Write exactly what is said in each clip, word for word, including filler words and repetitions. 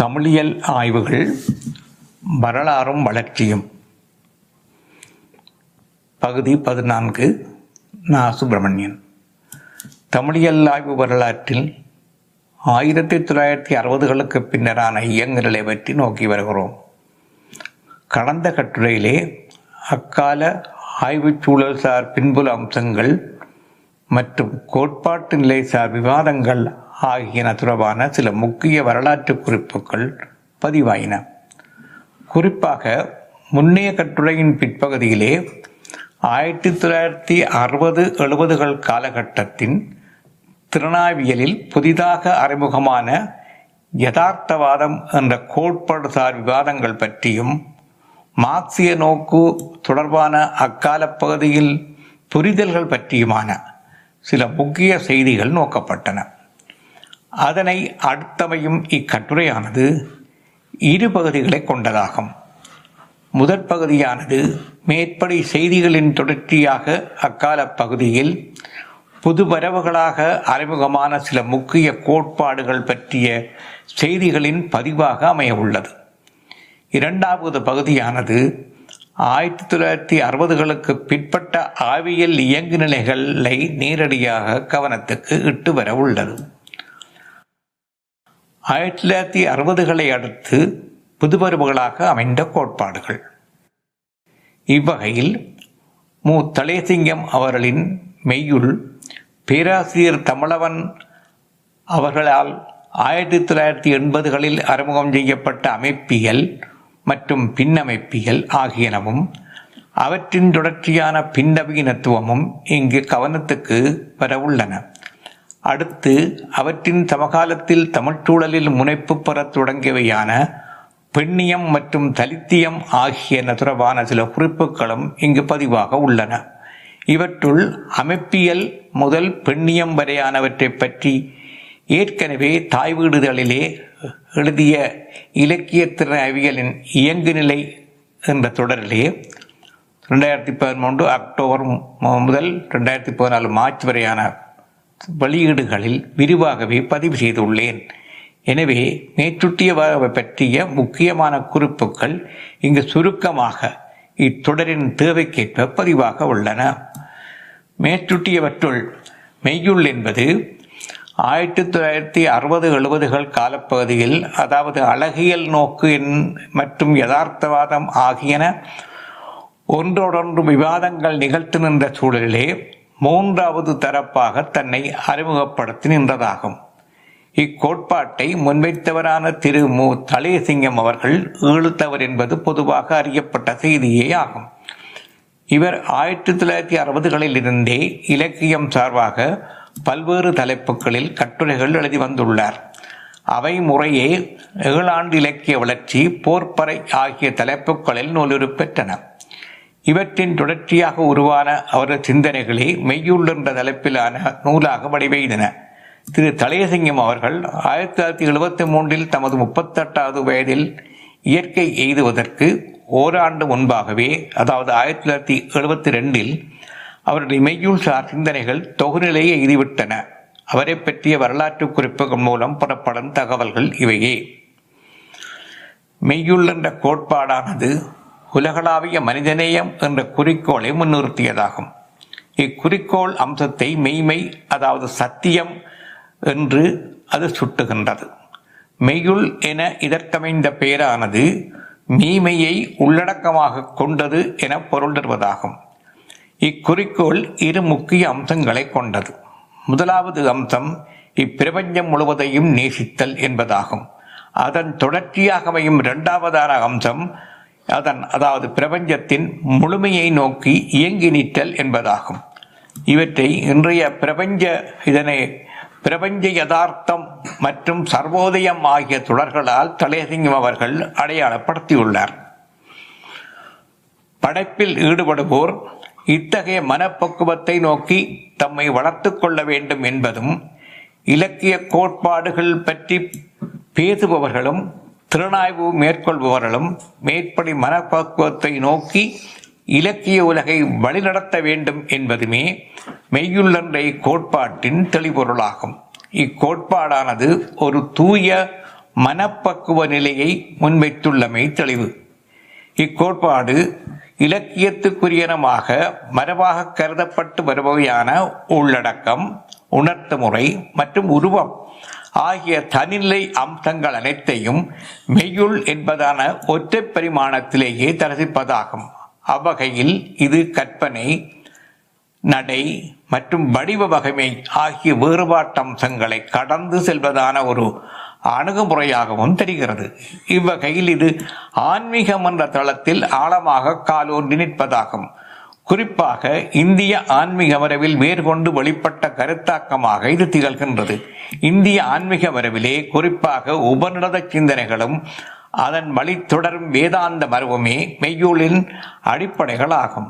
தமிழியல் ஆய்வுகள் வரலாறும் வளர்ச்சியும் பகுதி பதினான்கு. நா. சுப்பிரமணியன். தமிழியல் ஆய்வு வரலாற்றில் ஆயிரத்தி தொள்ளாயிரத்தி அறுபதுகளுக்கு பின்னரான இயங்குநிலை பற்றி நோக்கி வருகிறோம். கடந்த கட்டுரையிலே அக்கால ஆய்வுச் சூழல் சார் பின்புல அம்சங்கள் மற்றும் கோட்பாட்டு நிலை சார் விவாதங்கள் ஆகியன தொடர்பான சில முக்கிய வரலாற்று குறிப்புகள் பதிவாயின. குறிப்பாக முன்னைய கட்டுரையின் பிற்பகுதியிலே ஆயிரத்தி தொள்ளாயிரத்தி அறுபது எழுபதுகள் காலகட்டத்தின் திறனாய்வியலில் புதிதாக அறிமுகமான யதார்த்தவாதம் என்ற கோட்பாடு சார் விவாதங்கள் பற்றியும் மார்க்சிய நோக்கு தொடர்பான அக்கால பகுதியில் புரிதல்கள் பற்றியுமான சில முக்கிய செய்திகள் நோக்கப்பட்டன. அதனை அடுத்தமையும் இக்கட்டுரையானது இரு பகுதிகளை கொண்டதாகும். முதற் பகுதியானது மேற்படி செய்திகளின் தொடர்ச்சியாக அக்கால பகுதியில் புதுவரவுகளாக அறிமுகமான சில முக்கிய கோட்பாடுகள் பற்றிய செய்திகளின் பதிவாக அமைய உள்ளது. இரண்டாவது பகுதியானது ஆயிரத்தி தொள்ளாயிரத்தி அறுபதுகளுக்கு பிற்பட்ட ஆவியல் இயங்கு நிலைகளை நேரடியாக கவனத்துக்கு இட்டு வர உள்ளது. ஆயிரத்தி தொள்ளாயிரத்தி அறுபதுகளை அடுத்து புதுவரவுகளாக அமைந்த கோட்பாடுகள். இவ்வகையில் மு. தலையசிங்கம் அவர்களின் மெய்யுள் பேராசிரியர் தமிழவன் அவர்களால் ஆயிரத்தி தொள்ளாயிரத்தி எண்பதுகளில் அறிமுகம் செய்யப்பட்ட அமைப்பியல் மற்றும் பின்னமைப்பியல் ஆகியனவும் அவற்றின் தொடர்ச்சியான பின்னவீனத்துவமும் இங்கு கவனத்துக்கு வரவுள்ளன. அடுத்து அவற்றின் சமகாலத்தில் தமிழ்ச்சூழலில் முனைப்பு பெற தொடங்கியவையான பெண்ணியம் மற்றும் தலித்தியம் ஆகியன தொடர்பான சில குறிப்புகளும் இங்கு பதிவாக உள்ளன. இவற்றுள் அமைப்பியல் முதல் பெண்ணியம் வரையானவற்றை பற்றி ஏற்கனவே தாய் வீடுதலிலே எழுதிய இலக்கிய திறனாய்வியலின் இயங்குநிலை என்ற தொடரிலே ரெண்டாயிரத்தி பதிமூன்று அக்டோபர் முதல் ரெண்டாயிரத்தி பதினாலு மார்ச் வரையான வெளியீடுகளில் விரிவாகவே பதிவு செய்துள்ளேன். எனவே மேற்சுட்டியவை பற்றிய முக்கியமான குறிப்புகள் இங்கு சுருக்கமாக இத்தொடரின் தேவைக்கேற்ப பதிவாக உள்ளன. மேற்சுட்டியவற்றுள் மெய்யுள் என்பது ஆயிரத்தி தொள்ளாயிரத்தி அறுபது எழுபதுகள் காலப்பகுதியில், அதாவது அழகியல் நோக்கு மற்றும் யதார்த்தவாதம் ஆகியன ஒன்றோடொன்று விவாதங்கள் நிகழ்த்து நின்ற சூழலிலே மூன்றாவது தரப்பாக தன்னை அறிமுகப்படுத்தி நின்றதாகும். இக்கோட்பாட்டை முன்வைத்தவரான திரு மு. தலையசிங்கம் அவர்கள் ஈழத்தவர் என்பது பொதுவாக அறியப்பட்ட செய்தியே ஆகும். இவர் ஆயிரத்தி தொள்ளாயிரத்தி அறுபதுகளிலிருந்தே இலக்கியம் சார்பாக பல்வேறு தலைப்புகளில் கட்டுரைகள் எழுதி வந்துள்ளார். அவை முறையே ஏழாண்டு இலக்கிய வளர்ச்சி, போர்ப்பறை ஆகிய தலைப்புகளில் நூலுரு பெற்றன. இவற்றின் தொடர்ச்சியாக உருவான அவரது சிந்தனைகளே மெய்யுள் என்ற தலைப்பிலான நூலாக வடிவெய்தன. திரு தலையசிங்கம் அவர்கள் ஆயிரத்தி தொள்ளாயிரத்தி எழுபத்தி மூன்றில் தமது முப்பத்தெட்டாவது வயதில் இயற்கை எய்துவதற்கு ஓராண்டு முன்பாகவே, அதாவது ஆயிரத்தி தொள்ளாயிரத்தி எழுபத்தி ரெண்டில் அவருடைய மெய்யுள் சார் சிந்தனைகள் தொகுநிலையை எய்திவிட்டன. அவரை பற்றிய வரலாற்று குறிப்புகள் மூலம் புறப்படும் தகவல்கள் இவையே. மெய்யுள் என்ற கோட்பாடானது உலகளாவிய மனிதநேயம் என்ற குறிக்கோளை முன்னிறுத்தியதாகும். இக்குறிக்கோள் அம்சத்தை மெய்மை, அதாவது சத்தியம் என்று அது சுட்டுகின்றது. மெய்யுள் என இதற்கமைந்த பெயரானது மெய்மையை உள்ளடக்கமாக கொண்டது என பொருள் தருவதாகும். இக்குறிக்கோள் இரு முக்கிய அம்சங்களை கொண்டது. முதலாவது அம்சம் இப்பிரபஞ்சம் முழுவதையும் நேசித்தல் என்பதாகும். அதன் தொடர்ச்சியாக அமையும் இரண்டாவதான அம்சம் அதன், அதாவது பிரபஞ்சத்தின் முழுமையை நோக்கி இயங்கி நிற்றல் என்பதாகும். இவற்றை இன்றைய பிரபஞ்ச இதனை பிரபஞ்ச யதார்த்தம் மற்றும் சர்வோதயம் ஆகிய தொடர்களால் தலையசிங்கம் அவர்கள் அடையாளப்படுத்தியுள்ளார். படைப்பில் ஈடுபடுவோர் இத்தகைய மனப்பக்குவத்தை நோக்கி தம்மை வளர்த்து கொள்ள வேண்டும் என்பதும், இலக்கிய கோட்பாடுகள் பற்றி பேசுபவர்களும் திறனாய்வு மேற்கொள்பவர்களும் மேற்படி மனப்பக்குவத்தை நோக்கி இலக்கிய உலகை வழிநடத்த வேண்டும் என்பதுமே மெய்யுள்ளன்றை கோட்பாட்டின் தெளிபொருளாகும். இக்கோட்பாடானது ஒரு தூய மனப்பக்குவ நிலையை முன்வைத்துள்ளமை தெளிவு. இக்கோட்பாடு இலக்கியத்துக்குரியனமாக மரபாக கருதப்பட்டு வருபவையான உள்ளடக்கம், உணர்த்து முறை மற்றும் உருவம் ஆகிய தனிநிலை அம்சங்கள் அனைத்தையும் மெய்யுள் என்பதான ஒற்றை பரிமாணத்திலேயே தரிசிப்பதாகும். அவ்வகையில் இது கற்பனை, நடை மற்றும் வடிவ வகைமை ஆகிய வேறுபாட்டு அம்சங்களை கடந்து செல்வதான ஒரு அணுகுமுறையாகவும் தெரிகிறது. இவ்வகையில் இது ஆன்மீகம் என்ற தளத்தில் ஆழமாக காலோன்றி நிற்பதாகும். குறிப்பாக இந்திய ஆன்மீக மரபில் மேற்கொண்டு வெளிப்பட்ட கருத்தாக்கமாக இது திகழ்கின்றது. இந்திய ஆன்மீக மரபிலே குறிப்பாக உபநிடத சிந்தனைகளும் அதன் வழி தொடரும் வேதாந்த மரபுமே மெய்யுளின் அடிப்படைகளாகும்.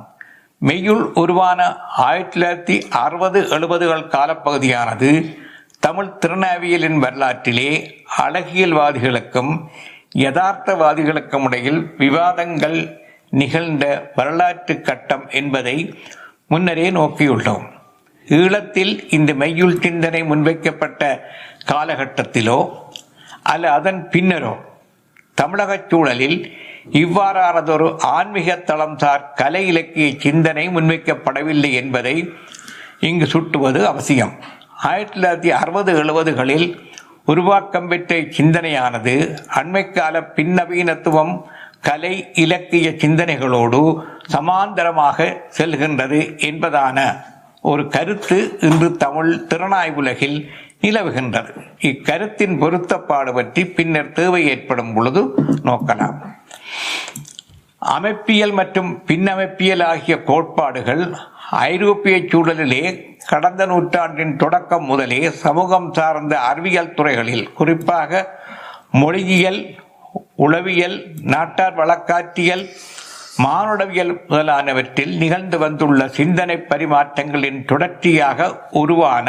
மெய்யுள் உருவான ஆயிரத்தி தொள்ளாயிரத்தி அறுபது எழுபதுகள் காலப்பகுதியானது தமிழ் திருநாவியலின் வரலாற்றிலே அழகியல்வாதிகளுக்கும் யதார்த்தவாதிகளுக்கும் இடையில் விவாதங்கள் நிகழ்ந்த வரலாற்று கட்டம் என்பதை முன்னரே நோக்கியுள்ளோம். ஈழத்தில் இந்த மெய்யுள் சிந்தனை முன்வைக்கப்பட்ட காலகட்டத்திலோ அல்ல அதன் பின்னரோ தமிழக சூழலில் இவ்வாறானதொரு ஆன்மீக தளம்சார் கலை இலக்கிய சிந்தனை முன்வைக்கப்படவில்லை என்பதை இங்கு சுட்டுவது அவசியம். ஆயிரத்தி தொள்ளாயிரத்தி அறுபது எழுபதுகளில் உருவாக்கம் பெற்ற சிந்தனையானது அண்மைக்கால பின்னவீனத்துவம் கலை இலக்கிய சிந்தனைகளோடு சமாந்தரமாக செல்கின்றது என்பதான ஒரு கருத்து இன்று தமிழ் திறனாய்வுலகில் நிலவுகின்றது. இக்கருத்தின் பொருத்தப்பாடு பற்றி பின்னர் தேவை ஏற்படும் பொழுது நோக்கலாம். அமைப்பியல் மற்றும் பின்னமைப்பியல் ஆகிய கோட்பாடுகள் ஐரோப்பிய சூழலிலே கடந்த நூற்றாண்டின் தொடக்கம் முதலே சமூகம் சார்ந்த அறிவியல் துறைகளில் குறிப்பாக மொழியியல், உளவியல், நாட்டார் வழக்காற்றியல், மானுடவியல் முதலானவற்றில் நிகழ்ந்து வந்துள்ள சிந்தனை பரிமாற்றங்களின் தொடர்ச்சியாக உருவான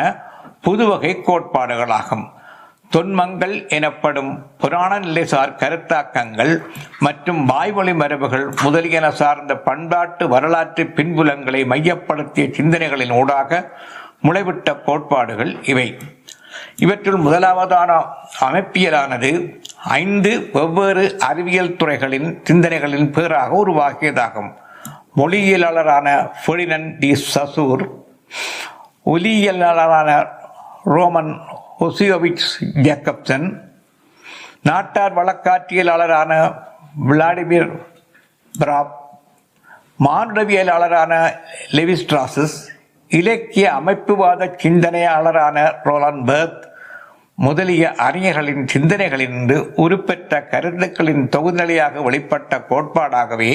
புதுவகை கோட்பாடுகளாகும். தொன்மங்கள் எனப்படும் புராண நிலை சார் கருத்தாக்கங்கள் மற்றும் வாய்மொழி மரபுகள் முதலியன சார்ந்த பண்பாட்டு வரலாற்று பின்புலங்களை மையப்படுத்திய சிந்தனைகளின் ஊடாக முளைவிட்ட கோட்பாடுகள் இவை. இவற்றுள் முதலாவதான அமைப்பியலானது ஐந்து வெவ்வேறு அறிவியல் துறைகளின் சிந்தனைகளின் பேராக உருவாகியதாகும். மொழியியலாளரான ஃபெர்டினன் டி சசூர், ஒலியியலாளரான ரோமன் ஹோசியோவிச் ஜேக்கப்சன், நாட்டார் வழக்காற்றியலாளரான விளாடிமிர் பிராப், மானுடவியலாளரான லெவிஸ்ட்ராசஸ், இலக்கிய அமைப்புவாத சிந்தனையாளரான ரோலான் பெர்த் முதலிய அறிஞர்களின் சிந்தனைகளிலிருந்து உருப்பெற்ற கருத்துக்களின் தொகுநிலையாக வெளிப்பட்ட கோட்பாடாகவே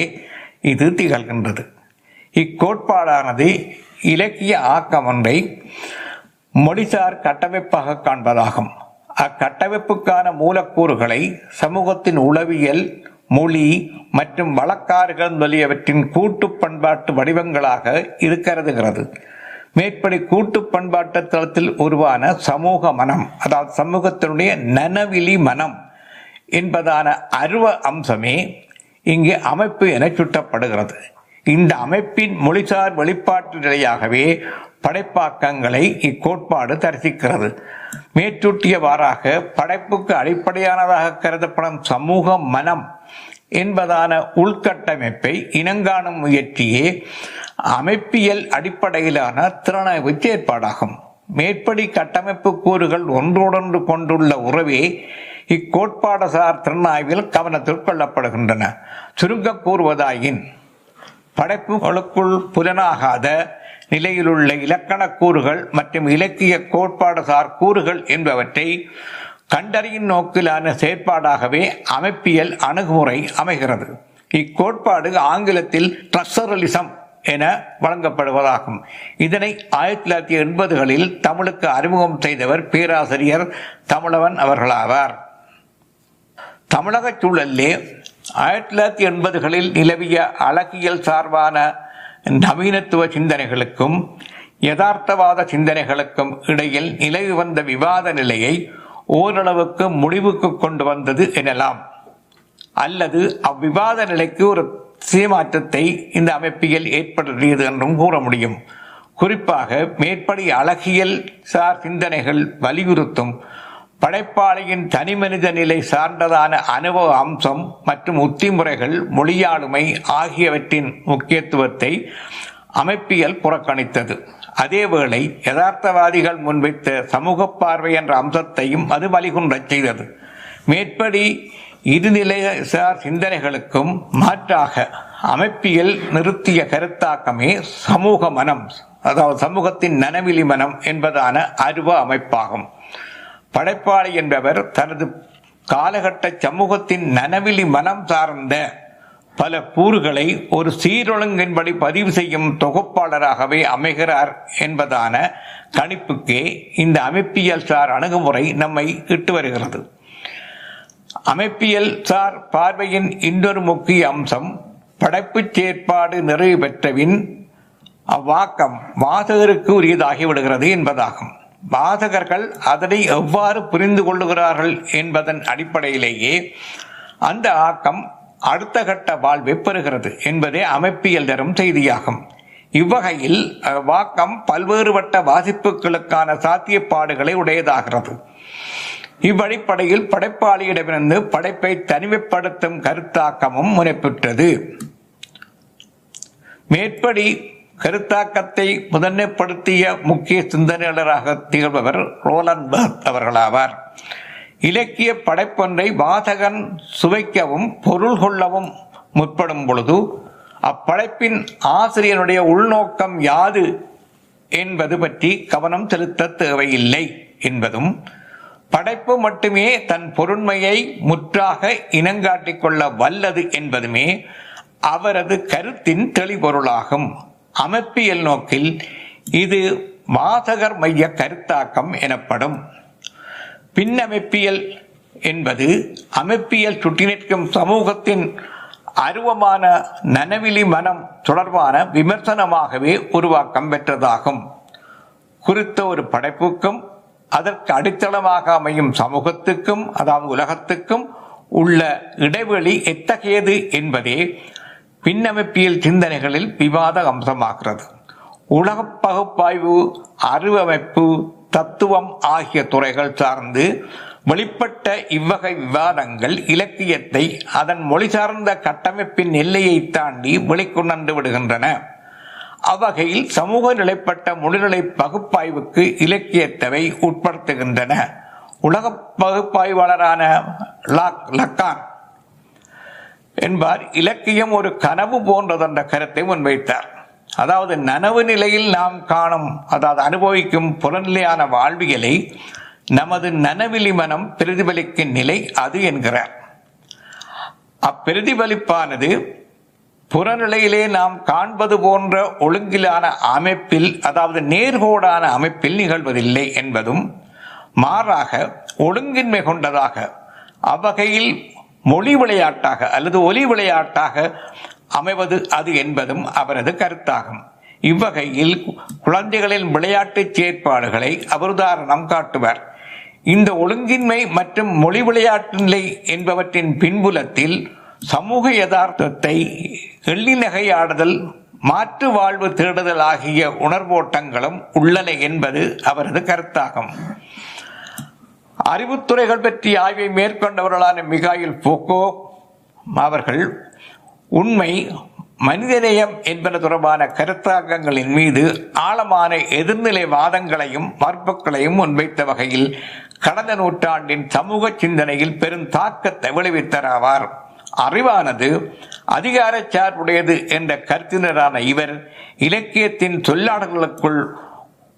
இது திகழ்கின்றது. இக்கோட்பாடானது இலக்கிய ஆக்கம் ஒன்றை மொழிசார் கட்டமைப்பாக காண்பதாகும். அக்கட்டமைப்புக்கான மூலக்கூறுகளை சமூகத்தின் உளவியல், மொழி மற்றும் வழக்காறுகள் முதலியவற்றின் கூட்டு பண்பாட்டு வடிவங்களாக இது கருதுகிறது. மேற்படி கூட்டு பண்பாட்டு தளத்தில் உருவான சமூக மனம், அதாவது சமூகத்தினுடைய நனவிலி மனம் என்பதான அருவ அம்சமே இங்கு அமைப்பு என சுட்டப்படுகிறது. இந்த அமைப்பின் மொழிசார் வெளிப்பாட்டு நிலையாகவே படைப்பாக்கங்களை இக்கோட்பாடு தரிசிக்கிறது. மேற்றூட்டியவாறாக படைப்புக்கு அடிப்படையானதாக கருதப்படும் சமூக மனம் என்பதான உள்கட்டமைப்பை இனங்காணும் முயற்சியே அமைப்பியல் அடிப்படையிலான திறனாய்வு ஏற்பாடாகும். மேற்படி கட்டமைப்பு கூறுகள் ஒன்றோடொன்று கொண்டுள்ள உறவே இக்கோட்பாடசார் திறனாய்வில் கவனத்தில் கொள்ளப்படுகின்றன. சுருங்க கூறுவதாயின் படைப்புகளுக்குள் புலனாகாத நிலையிலுள்ள இலக்கண கூறுகள் மற்றும் இலக்கிய கோட்பாடுசார் கூறுகள் என்பவற்றை கண்டறியின் நோக்கிலான செயற்பாடாகவே அமைப்பியல் அணுகுமுறை அமைகிறது. இக்கோட்பாடு ஆங்கிலத்தில் ஸ்ட்ரக்சரலிசம் என வழங்கப்படுவதாகும். இதனை ஆயிரத்தி தொள்ளாயிரத்தி எண்பதுகளில் தமிழுக்கு அறிமுகம் செய்தவர் பேராசிரியர் தமிழவன் அவர்களாவார். தமிழக சூழலிலே ஆயிரத்தி தொள்ளாயிரத்தி எண்பதுகளில் நிலவிய அழகியல் சார்பான நவீனத்துவ சிந்தனைகளுக்கும் யதார்த்தவாத சிந்தனைகளுக்கும் இடையில் நிலவி வந்த விவாத நிலையை ஓரளவுக்கு முடிவுக்கு கொண்டு வந்தது எனலாம். அல்லது அவ்விவாத நிலைக்கு ஒரு சீமாற்றத்தை இந்த அமைப்பியல் ஏற்படுத்தியது என்றும் கூற முடியும். குறிப்பாக மேற்படி அழகியல் சார் சிந்தனைகள் வலியுறுத்தும் படைப்பாளியின் தனிமனித நிலை சார்ந்ததான அனுபவ அம்சம் மற்றும் உத்திமுறைகள், மொழியாளுமை ஆகியவற்றின் முக்கியத்துவத்தை அமைப்பியல் புறக்கணித்தது. அதேவேளை யதார்த்தவாதிகள் முன்வைத்த சமூக பார்வை என்ற அம்சத்தையும் அது வலிகுன்றச் செய்தது. மேற்படி இருநிலைசார் சிந்தனைகளுக்கும் மாற்றாக அமைப்பியல் நிறுத்திய கருத்தாக்கமே சமூக மனம், அதாவது சமூகத்தின் நனவிலி மனம் என்பதான அருவ அமைப்பாகும். படைப்பாளி என்பவர் தனது காலகட்ட சமூகத்தின் நனவிலி மனம் சார்ந்த பல கூறுகளை ஒரு சீரொழுங்கின்படி பதிவு செய்யும் தொகுப்பாளராகவே அமைகிறார் என்பதான கணிப்புக்கே இந்த அமைப்பியல் சார் அணுகுமுறை நம்மை இட்டு வருகிறது. அமைப்பியல் சார் பார்வையின் இன்னொரு முக்கிய அம்சம், படைப்பு செயற்பாடு நிறைவு பெற்றபின் அவ்வாக்கம் வாசகருக்கு உரியதாகிவிடுகிறது என்பதாகும். வாசகர்கள் அதனை எவ்வாறு புரிந்து கொள்ளுகிறார்கள் என்பதன் அடிப்படையிலேயே அந்த ஆக்கம் அடுத்த கட்ட வாழ்வை பெறுகிறது என்பதே அமைப்பியல் தரும் செய்தியாகும். இவ்வகையில் வாக்கம் பல்வேறுபட்ட வாசிப்புகளுக்கான சாத்தியப்பாடுகளை உடையதாகிறது. இவ்வடிப்படையில் படைப்பாளியிடமிருந்து படைப்பை தனிமைப்படுத்தும் கருத்தாக்கமும் முனைப்பெற்றது. மேற்படி கருத்தாக்கத்தை முதன்மைப்படுத்திய முக்கிய சிந்தனையாளராக திகழ்பவர் ரோலான் பெர்த் அவர்களாவார். இலக்கிய படைப்பொன்றை வாசகன் சுவைக்கவும் பொருள் கொள்ளவும் முற்படும் பொழுது அப்படைப்பின் ஆசிரியனுடைய உள்நோக்கம் யாது என்பது பற்றி கவனம் செலுத்த தேவையில்லை என்பதும், படைப்பு மட்டுமே தன் பொருண்மையை முற்றாக இனங்காட்டிக்கொள்ள வல்லது என்பதுமே அவரது கருத்தின் தெளிபொருளாகும். அமைப்பியல் நோக்கில் இது வாசகர் மைய கருத்தாக்கம் எனப்படும். பின்னமைப்பியல் என்பது அமைப்பியல் சுற்றி நிற்கும் சமூகத்தின் அருவமான நனவிலி மனம் தொடர்பான விமர்சனமாகவே உருவாக்கம் பெற்றதாகும். குறித்த ஒரு படைப்புக்கும் அதற்கு அடித்தளமாக அமையும் சமூகத்துக்கும், அதாவது உலகத்துக்கும் உள்ள இடைவெளி எத்தகையது என்பதே பின்னமைப்பியல் சிந்தனைகளில் விவாத அம்சமாகிறது. உலக பகுப்பாய்வு, அறிவமைப்பு, தத்துவம் ஆகிய துறைகள் சார்ந்து வெளிப்பட்ட இவ்வகை விவாதங்கள் இலக்கியத்தை அதன் மொழி சார்ந்த கட்டமைப்பின் எல்லையை தாண்டி வெளிக்கொண்டு விடுகின்றன. அவ்வகையில் சமூக நிலைப்பட்ட மொழிநிலை பகுப்பாய்வுக்கு இலக்கியத்தவை உட்படுத்துகின்றன. உலக பகுப்பாய்வாளரான லாக் லக்கான் என்பார் இலக்கியம் ஒரு கனவு போன்றதென்ற கருத்தை முன்வைத்தார். அதாவது நனவு நிலையில் நாம் காணும், அதாவது அனுபவிக்கும் புறநிலையான வாழ்வியலை நமது நனவிலி மனம் பிரதிபலிக்கும் நிலை அது என்கிறார். அப்பிரதிபலிப்பானது புறநிலையிலே நாம் காண்பது போன்ற ஒழுங்கிலான அமைப்பில், அதாவது நேர்கோடான அமைப்பில் நிகழ்வதில்லை என்பதும், மாறாக ஒழுங்கின்மை கொண்டதாக, அவ்வகையில் மொழி விளையாட்டாக அல்லது ஒலி விளையாட்டாக அமைவது அது என்பதும் அவரது கருத்தாகும். இவ்வகையில் குழந்தைகளின் விளையாட்டு செயற்பாடுகளை அவர் உதாரணம் காட்டுவார். இந்த ஒழுங்கின்மை மற்றும் மொழி விளையாட்டு நிலை என்பவற்றின் பின்புலத்தில் சமூக யதார்த்தத்தை எள்ளி நகையாடுதல், மாற்று வாழ்வு தேடுதல் ஆகிய உணர்வோட்டங்களும் உள்ளன என்பது அவரது கருத்தாகும். அறிவுத்துறைகள் பற்றி ஆய்வை மேற்கொண்டவர்களான மிக்கேல் ஃபூக்கோ அவர்கள் உண்மை, மனிதநேயம் என்பன தொடர்பான கருத்தாக்கங்களின் மீது ஆழமான எதிர்நிலை வாதங்களையும் மறுப்புகளையும் முன்வைத்த வகையில் கடந்த நூற்றாண்டின் சமூக சிந்தனையில் பெரும் தாக்கத்தை விளைவித்தராவார். அறிவானது அதிகார சார்புடையது என்ற கருத்தினரான இவர் இலக்கியத்தின் சொல்லாடல்களுக்குள்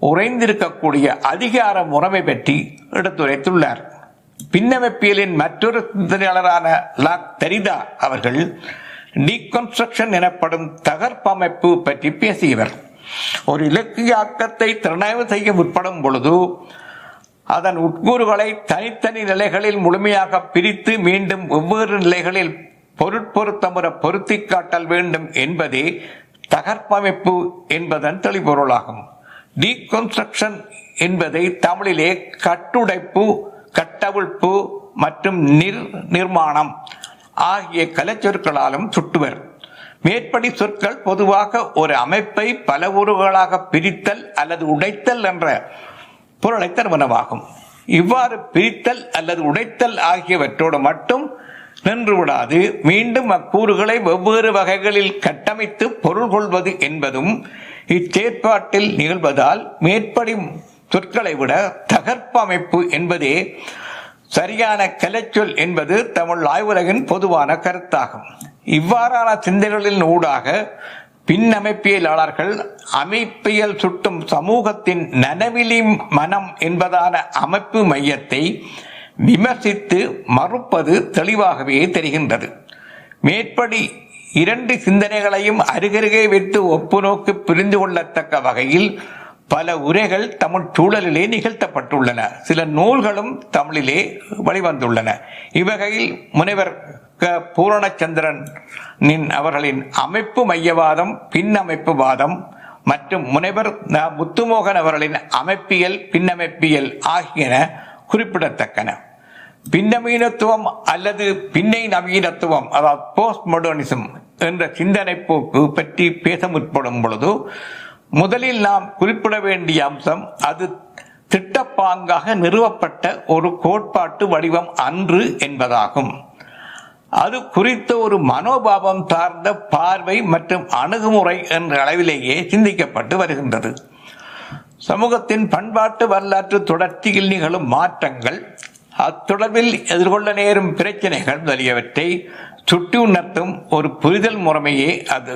உறைந்திருக்கக்கூடிய அதிகார முறைமை பற்றி எடுத்துரைத்துள்ளார். பின்னமைப்பியலின் மற்றொரு சிந்தனையாளரான லாக் தரிதா அவர்கள் டீகன்ஸ்ட்ரக்ஷன் எனப்படும் தகர்ப்பமைப்பு பற்றி பேசியவர். ஒரு இலக்கியாக்கத்தை திறனாய்வு செய்ய முற்படும் பொழுது அதன் உட்கூறுகளை தனித்தனி நிலைகளில் முழுமையாக பிரித்து மீண்டும் ஒவ்வொரு நிலைகளில் பொருட்பொருத்தமுறை பொருத்தி காட்டல் வேண்டும் என்பதே தகர்ப்பமைப்பு என்பதன் தெளிபொருளாகும். டீகன்ஸ்ட்ரக்ஷன் என்பதை தமிழிலே கட்டுடைப்பு, கட்டவிழ்ப்பு மற்றும் நிர் நிர்மாணம் ஆகிய கலைச்சொற்களாலும் சுட்டுவர். மேற்படி சொற்கள் பொதுவாக ஒரு அமைப்பை பல ஊறுகளாக பிரித்தல் அல்லது உடைத்தல் என்ற பொருளை தருவனவாகும். இவ்வாறு பிரித்தல் அல்லது உடைத்தல் ஆகியவற்றோடு மட்டும் நின்றுவிடாது, மீண்டும் அக்கூறுகளை வெவ்வேறு வகைகளில் கட்டமைத்து பொருள் கொள்வது என்பதும் இச்சேற்பாட்டில் நிகழ்வதால் மேற்படி சொற்களை விட தகர்ப்பமைப்பு என்பதே சரியான கலைச்சொல் என்பது தமிழ் ஆய்வுலகின் பொதுவான கருத்தாகும். இவ்வாறான சிந்தனைகளின் ஊடாக பின்னமைப்பியலாளர்கள் அமைப்பியல் சுட்டும் சமூகத்தின் நனவிலி மனம் என்பதான அமைப்பு மையத்தை விமர்சித்து மறுப்பது தெளிவாகவே தெரிகின்றது. மேற்படி இரண்டு சிந்தனைகளையும் அருகருகே வைத்து ஒப்பு நோக்கி புரிந்து கொள்ளத்தக்க வகையில் பல உரைகள் தமிழ் சூழலிலே நிகழ்த்தப்பட்டுள்ளன. சில நூல்களும் தமிழிலே வெளிவந்துள்ளன. இவ்வகையில் முனைவர் க பூரணச்சந்திரன் அவர்களின் அமைப்பு மையவாதம் பின்னமைப்பு வாதம் மற்றும் முனைவர் முத்துமோகன் அவர்களின் அமைப்பியல் பின்னமைப்பியல் ஆகியன குறிப்பிடத்தக்கன. பின்னமீனத்துவம் அல்லது பின்னை நவீனத்துவம் அதாவது போஸ்ட் மாடர்னிசம் என்ற சிந்தனை போக்கு பற்றி பேச முற்படும் பொழுது முதலில் நாம் குறிப்பிட வேண்டிய அம்சம், அது திட்டப்பாங்காக நிறுவப்பட்ட ஒரு கோட்பாட்டு வடிவம் அன்று என்பதாகும். அது குறித்த ஒரு மனோபாவம் சார்ந்த பார்வை மற்றும் அணுகுமுறை என்ற அளவிலேயே சிந்திக்கப்பட்டு வருகின்றது. சமூகத்தின் பண்பாட்டு வரலாற்று தொடர்ச்சியில் நிகழும் மாற்றங்கள், அத்தொடர்பில் எதிர்கொள்ள நேரும் பிரச்சனைகள் முதலியவற்றை சுட்டி உணர்த்தும் ஒரு புரிதல் முறைமையே அது.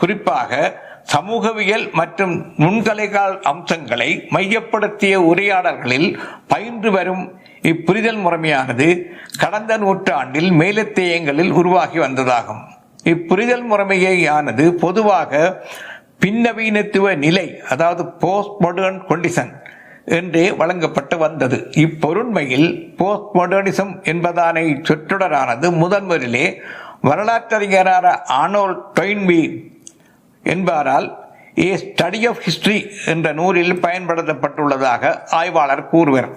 குறிப்பாக சமூகவியல் மற்றும் நுண்கலைகள் அம்சங்களை மையப்படுத்திய உரையாடல்களில் பயின்று வரும் இப்புரிதல் முறைமையானது கடந்த நூற்றாண்டில் மேலத்தேயங்களில் உருவாகி வந்ததாகும். இப்புரிதல் முறைமையானது பொதுவாக பின்னவீனத்துவ நிலை அதாவது போஸ்ட் மாடர்ன் கண்டிஷன் என்றே வழங்கப்பட்டு வந்தது. இப்பொருண்மையில் போஸ்ட் மாடர்னிசம் என்பதான சொற்றொடரானது முதன்முறையிலே வரலாற்றறிஞரான ஆர்னால்ட் டாயன்பி என்பாரால் ஏ ஸ்டடி ஆஃப் ஹிஸ்டரி என்ற நூலில் பயன்படுத்தப்பட்டுள்ளதாக ஆய்வாளர் கூறுவர்.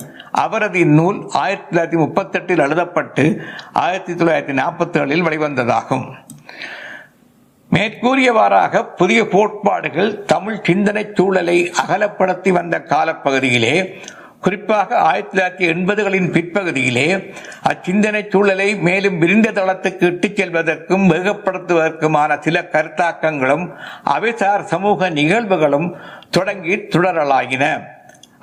அவரது இந்நூல் ஆயிரத்தி தொள்ளாயிரத்தி முப்பத்தி எட்டில் எழுதப்பட்டு ஆயிரத்தி தொள்ளாயிரத்தி நாற்பத்தி ஏழில் வெளிவந்ததாகும். மேற்கூறியவாறாக புதிய கோட்பாடுகள் தமிழ் சிந்தனை சூழலை அகலப்படுத்தி வந்த காலப்பகுதியிலே, குறிப்பாக ஆயிரத்தி தொள்ளாயிரத்தி எண்பதுகளின் பிற்பகுதியிலே அச்சிந்தனை சூழலை மேலும் விரிந்த தளத்துக்கு இட்டுச் செல்வதற்கும் வேகப்படுத்துவதற்குமான சில கருத்தாக்கங்களும் அவைசார் சமூக நிகழ்வுகளும் தொடங்கி தொடரலாகின.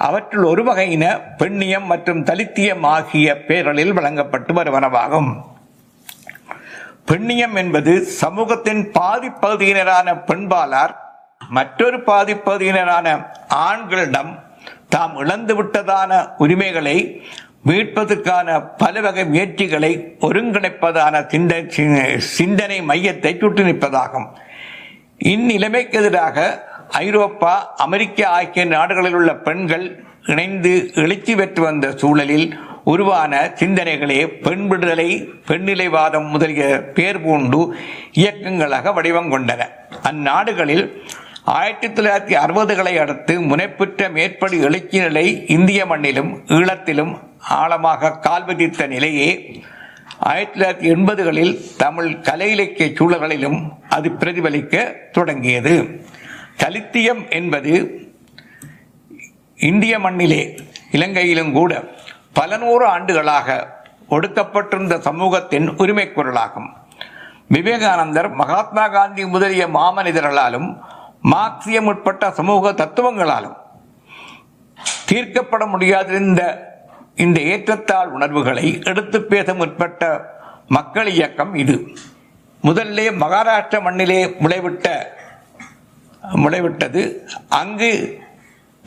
அவற்றுள் ஒரு வகையின பெண்ணியம் மற்றும் தலித்தியம் ஆகிய பெயர்களில் வழங்கப்பட்டு வருவனவாகும். பெண்ணியம் என்பது சமூகத்தின் பாதிப்பகுதியினரான பெண்பாலார் மற்றொரு பாதிப்பகுதியினரான ஆண்களிடம் தாம் இழந்துவிட்டதான உரிமைகளை மீட்பதற்கான பல வகை முயற்சிகளை ஒருங்கிணைப்பதான சிந்தனை மையத்தை சுற்றி நிற்பதாகும். இந்நிலைமைக்கு எதிராக ஐரோப்பா, அமெரிக்கா ஆகிய நாடுகளில் உள்ள பெண்கள் இணைந்து எழுச்சி பெற்று வந்த சூழலில் உருவான சிந்தனைகளே பெண் விடுதலை, பெண்நிலைவாதம் முதலிய பேர் பூண்டு இயக்கங்களாக வடிவம் கொண்டன. அந்நாடுகளில் ஆயிரத்தி தொள்ளாயிரத்தி அறுபதுகளை அடுத்து முனைப்புற்ற மேற்படி எழுச்சி நிலை இந்திய மண்ணிலும் ஈழத்திலும் ஆழமாக கால்வதித்த நிலையே ஆயிரத்தி தொள்ளாயிரத்தி எண்பதுகளில் தமிழ் கலை இலக்கிய சூழல்களிலும் அது பிரதிபலிக்க தொடங்கியது. தலித்தியம் என்பது இந்திய மண்ணிலே, இலங்கையிலும் கூட பல நூறு ஆண்டுகளாக ஒடுக்கப்பட்டிருந்த சமூகத்தின் உரிமை குரலாகும். விவேகானந்தர், மகாத்மா காந்தி முதலிய மாமனிதர்களாலும் மார்க்சியம் உட்பட்ட சமூக தத்துவங்களாலும் தீர்க்கப்பட முடியாதிருந்த இந்த ஏற்றத்தாழ் உணர்வுகளை எடுத்து பேச முற்பட்ட மக்கள் இயக்கம் இது. முதல்ல மகாராஷ்டிர மண்ணிலே முளைவிட்ட முளைவிட்டது. அங்கு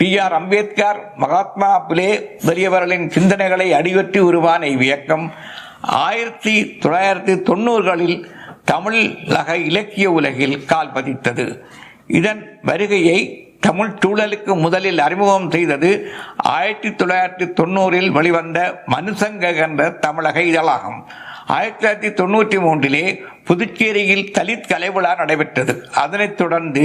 பி ஆர் அம்பேத்கர், மகாத்மா புலே பெரியவர்களின் சிந்தனைகளை அடிவற்றி உருவான இவ்வியக்கம் ஆயிரத்தி தொள்ளாயிரத்தி தொண்ணூறுகளில் தமிழக இலக்கிய உலகில் கால் பதித்தது. இதன் வருகையை தமிழ் சூழலுக்கு முதலில் அறிமுகம் செய்தது ஆயிரத்தி தொள்ளாயிரத்தி தொண்ணூறில் வெளிவந்த மனுசங்க என்ற தமிழக இதழாகும். ஆயிரத்தி தொள்ளாயிரத்தி தொண்ணூற்றி மூன்றிலே புதுச்சேரியில் தலித் கலை விழா நடைபெற்றது. அதனைத் தொடர்ந்து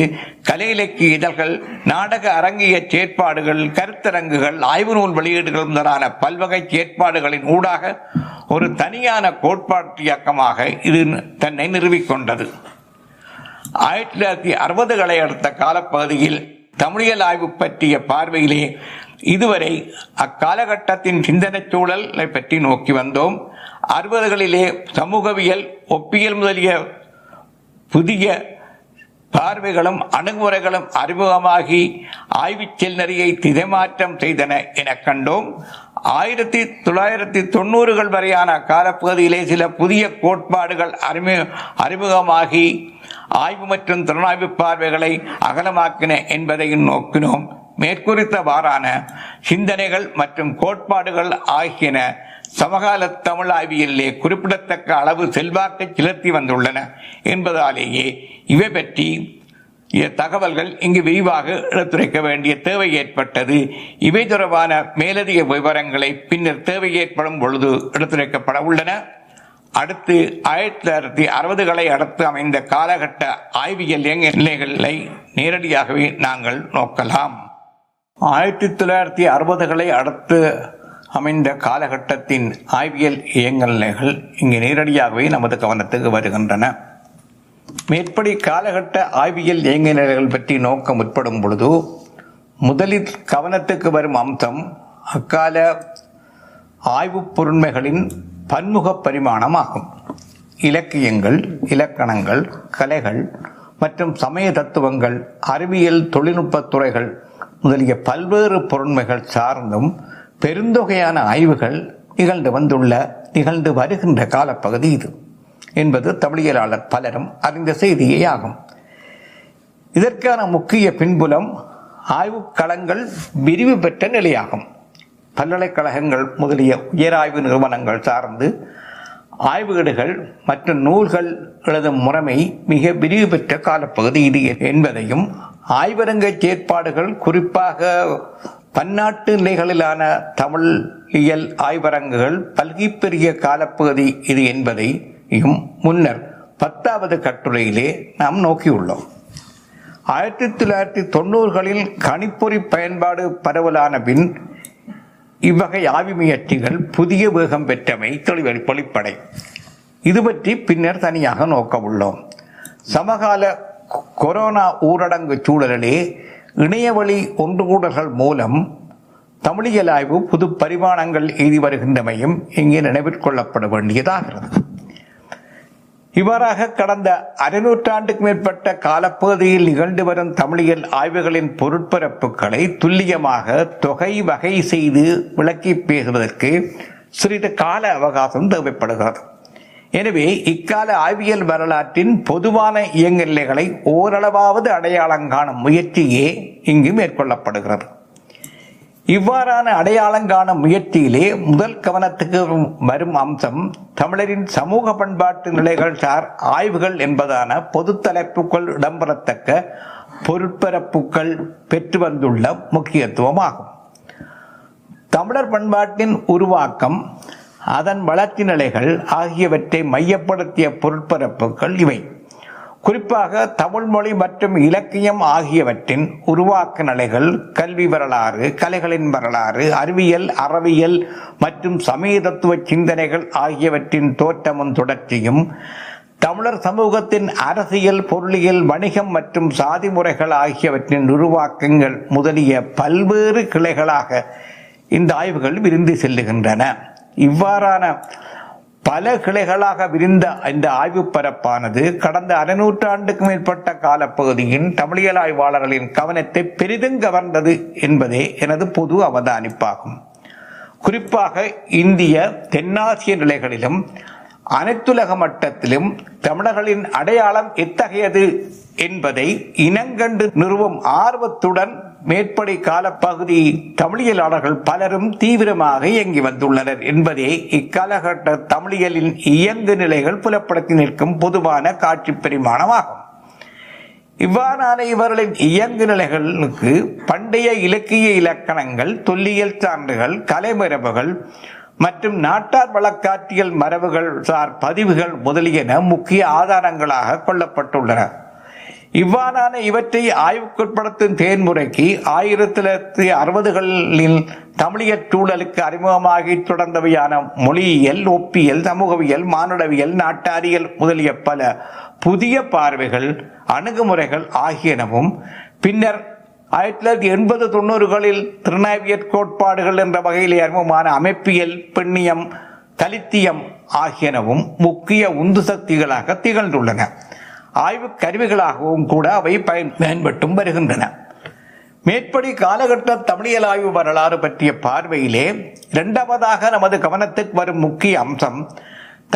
கலை இலக்கிய இதழ்கள், நாடக அரங்கிய செயற்பாடுகள், கருத்தரங்குகள், ஆய்வு நூல் வெளியீடுகள் முதலான பல்வகை செயற்பாடுகளின் ஊடாக ஒரு தனியான கோட்பாட்டு இயக்கமாக இது தன்னை நிறுவிக்கொண்டது. ஆயிரத்தி தொள்ளாயிரத்தி அறுபதுகளை அடுத்த காலப்பகுதியில் தமிழியல் ஆய்வு பற்றிய பார்வையிலே இதுவரை அக்காலகட்டத்தின் சிந்தனை சூழலை பற்றி நோக்கி வந்தோம். அறுபதுகளிலே சமூகவியல், ஒப்பியல் முதலிய புதிய பார்வைகளும் அணுகுமுறைகளும் அறிமுகமாகி ஆய்வு செல்நெறியை திசைமாற்றம் செய்தன என கண்டோம். ஆயிரத்தி தொள்ளாயிரத்தி தொண்ணூறுகள் வரையான காலப்பகுதியிலே சில புதிய கோட்பாடுகள் அறிமு அறிமுகமாகி ஆய்வு மற்றும் திறனாய்வு பார்வைகளை அகலமாக்கின என்பதையும் நோக்கினோம். மேற்குறித்தவாறான சிந்தனைகள் மற்றும் கோட்பாடுகள் ஆகியன சமகால தமிழ் ஆய்வியலிலே குறிப்பிடத்தக்க அளவு செல்வாக்கை செலுத்தி வந்துள்ளன என்பதாலேயே இவை பற்றி தகவல்கள் இங்கு விரிவாக எடுத்துரைக்க வேண்டிய தேவை ஏற்பட்டது. இவை தொடர்பான மேலதிக விவரங்களை பின்னர் தேவை ஏற்படும் பொழுது எடுத்துரைக்கப்பட உள்ளன. அடுத்து ஆயிரத்தி தொள்ளாயிரத்தி அறுபதுகளை அடுத்து அமைந்த காலகட்ட ஆய்வியல் நிலைகளை நேரடியாகவே நாங்கள் நோக்கலாம். ஆயிரத்தி தொள்ளாயிரத்தி அறுபதுகளை அடுத்து அமைந்த காலகட்டத்தின் ஆய்வியல் இயங்கல்கள் இங்கு நேரடியாகவே நமது கவனத்துக்கு வருகின்றன. மேற்படி காலகட்ட ஆய்வியல் இயங்கநிலைகள் பற்றி நோக்க முற்படும் பொழுது முதலில் கவனத்துக்கு வரும் அம்சம் அக்கால ஆய்வுப் பொருண்மைகளின் பன்முக பரிமாணம் ஆகும். இலக்கியங்கள், இலக்கணங்கள், கலைகள் மற்றும் சமய தத்துவங்கள், அறிவியல், தொழில்நுட்பத் துறைகள் முதலிய பல்வேறு பொருண்மைகள் சார்ந்தும் பெருந்தொகையான ஆய்வுகள் நிகழ்ந்து வந்துள்ள நிகழ்ந்து வருகின்ற காலப்பகுதி இது என்பது தமிழியலாளர் பலரும் அறிந்த செய்தியே ஆகும். இதற்கான முக்கிய பின்புலம் ஆய்வுக்களங்கள் விரிவு பெற்ற நிலையாகும். பல்கலைக்கழகங்கள் முதலிய உயராய்வு நிறுவனங்கள் சார்ந்து ஆய்வுகேடுகள் மற்றும் நூல்கள் எழுதும் முறைமை மிக விரிவு பெற்ற காலப்பகுதி இது என்பதையும், ஆய்வரங்க செயற்பாடுகள் குறிப்பாக பன்னாட்டு நிலைகளிலான தமிழ் இயல் ஆய்வரங்குகள் பல்கி பெரிய காலப்பகுதி இது என்பதையும் முன்னர் பத்தாவது கட்டுரையிலே நாம் நோக்கியுள்ளோம். ஆயிரத்தி தொள்ளாயிரத்தி தொண்ணூறுகளில் கணிப்பொறி பயன்பாடு பரவலான பின் இவ்வகை ஆய்வு முயற்சிகள் புதிய வேகம் பெற்றமை தெளிவெளிப்படை. இது பற்றி பின்னர் தனியாக நோக்க உள்ளோம். சமகால கொரோனா ஊரடங்கு சூழலிலே இணையவழி ஒன்றுகூடல்கள் மூலம் தமிழியல் ஆய்வு புது பரிமாணங்கள் எய்தி வருகின்றமையும் இங்கே நினைவிற்கொள்ளப்பட வேண்டியதாகிறது. இவ்வாறாக கடந்த அரை நூற்றாண்டுக்கு மேற்பட்ட காலப்பகுதியில் நிகழ்ந்து வரும் தமிழியல் ஆய்வுகளின் பொருட்பரப்புகளை துல்லியமாக தொகை வகை செய்து விளக்கி பேசுவதற்கு சிறிது கால அவகாசம் தேவைப்படுகிறது. எனவே இக்கால ஆய்வியல் வரலாற்றின் பொதுவான இயங்கநிலைகளை ஓரளவாவது அடையாளங்காணும் முயற்சியே இங்கு மேற்கொள்ளப்படுகிறது. இவ்வாறான அடையாளங்காணும் முயற்சியிலே முதல் கவனத்துக்கு வரும் அம்சம் தமிழரின் சமூக பண்பாட்டு நிலைகள் சார் ஆய்வுகள் என்பதான பொது தலைப்புக்குள் இடம்பெறத்தக்க பொருட்பரப்புகள் பெற்று வந்துள்ள முக்கியத்துவமாகும். தமிழர் பண்பாட்டின் உருவாக்கம், அதன் வளர்ச்சி நிலைகள் ஆகியவற்றை மையப்படுத்திய பொருட்பரப்புகள் இவை. குறிப்பாக தமிழ்மொழி மற்றும் இலக்கியம் ஆகியவற்றின் உருவாக்க நிலைகள், கல்வி வரலாறு, கலைகளின் வரலாறு, அறிவியல், அறவியல் மற்றும் சமய தத்துவ சிந்தனைகள் ஆகியவற்றின் தோற்றமும் தொடர்ச்சியும், தமிழர் சமூகத்தின் அரசியல், பொருளியல், வணிகம் மற்றும் சாதி முறைகள் ஆகியவற்றின் உருவாக்கங்கள் முதலிய பல்வேறு கிளைகளாக இந்த ஆய்வுகள் விரிந்து செல்லுகின்றன. இவ்வாறான பல கிளைகளாக விரிந்த இந்த ஆய்வு பரப்பானது கடந்த அரை நூற்றாண்டுக்கு மேற்பட்ட காலப்பகுதியின் தமிழியல் ஆய்வாளர்களின் கவனத்தை பெரிதும் கவர்ந்தது என்பதே எனது பொது அவதானிப்பாகும். குறிப்பாக இந்திய தென்னாசிய நிலைகளிலும் அனைத்துலக மட்டத்திலும் தமிழர்களின் அடையாளம் எத்தகையது என்பதை இனங்கண்டு நிறுவும் ஆர்வத்துடன் மேற்படி காலப்பகுதி தமிழியலாளர்கள் பலரும் தீவிரமாக இயங்கி வந்துள்ளனர் என்பதே இக்காலகட்ட தமிழியலின் இயங்கு நிலைகள் புலப்படுத்தி நிற்கும் பொதுவான காட்சி பரிமாணமாகும். இவ்வாறான இவர்களின் இயங்கு நிலைகளுக்கு பண்டைய இலக்கிய இலக்கணங்கள், தொல்லியல் சான்றுகள், கலைமரபுகள் மற்றும் நாட்டார் வழக்காற்றியல் மரபுகள் சார் பதிவுகள் முதலியன முக்கிய ஆதாரங்களாக கொள்ளப்பட்டுள்ளன. இவ்வாறான இவற்றை ஆய்வுக்குட்படுத்தும் செயல்முறைக்கு ஆயிரத்தி தொள்ளாயிரத்தி அறுபதுகளில் தமிழியற் சூழலுக்கு அறிமுகமாகி தொடர்ந்தவையான மொழியியல், ஒப்பியல், சமூகவியல், மானுடவியல், நாட்டாரியல் முதலிய பல புதிய பார்வைகள், அணுகுமுறைகள் ஆகியனவும் பின்னர் ஆயிரத்தி தொள்ளாயிரத்தி எண்பது தொண்ணூறுகளில் திருநாவியற் கோட்பாடுகள் என்ற வகையில் அறிமுகமான அமைப்பியல், பெண்ணியம், தலித்தியம் ஆகியனவும் முக்கிய உந்து சக்திகளாக திகழ்ந்துள்ளன. ஆய்வு கருவிகளாகவும் கூட அவை பயன்பட்டும் வருகின்றன. மேற்படி காலகட்ட தமிழியல் ஆய்வு வரலாறு பற்றிய பார்வையிலே இரண்டாவதாக நமது கவனத்துக்கு வரும் முக்கிய அம்சம்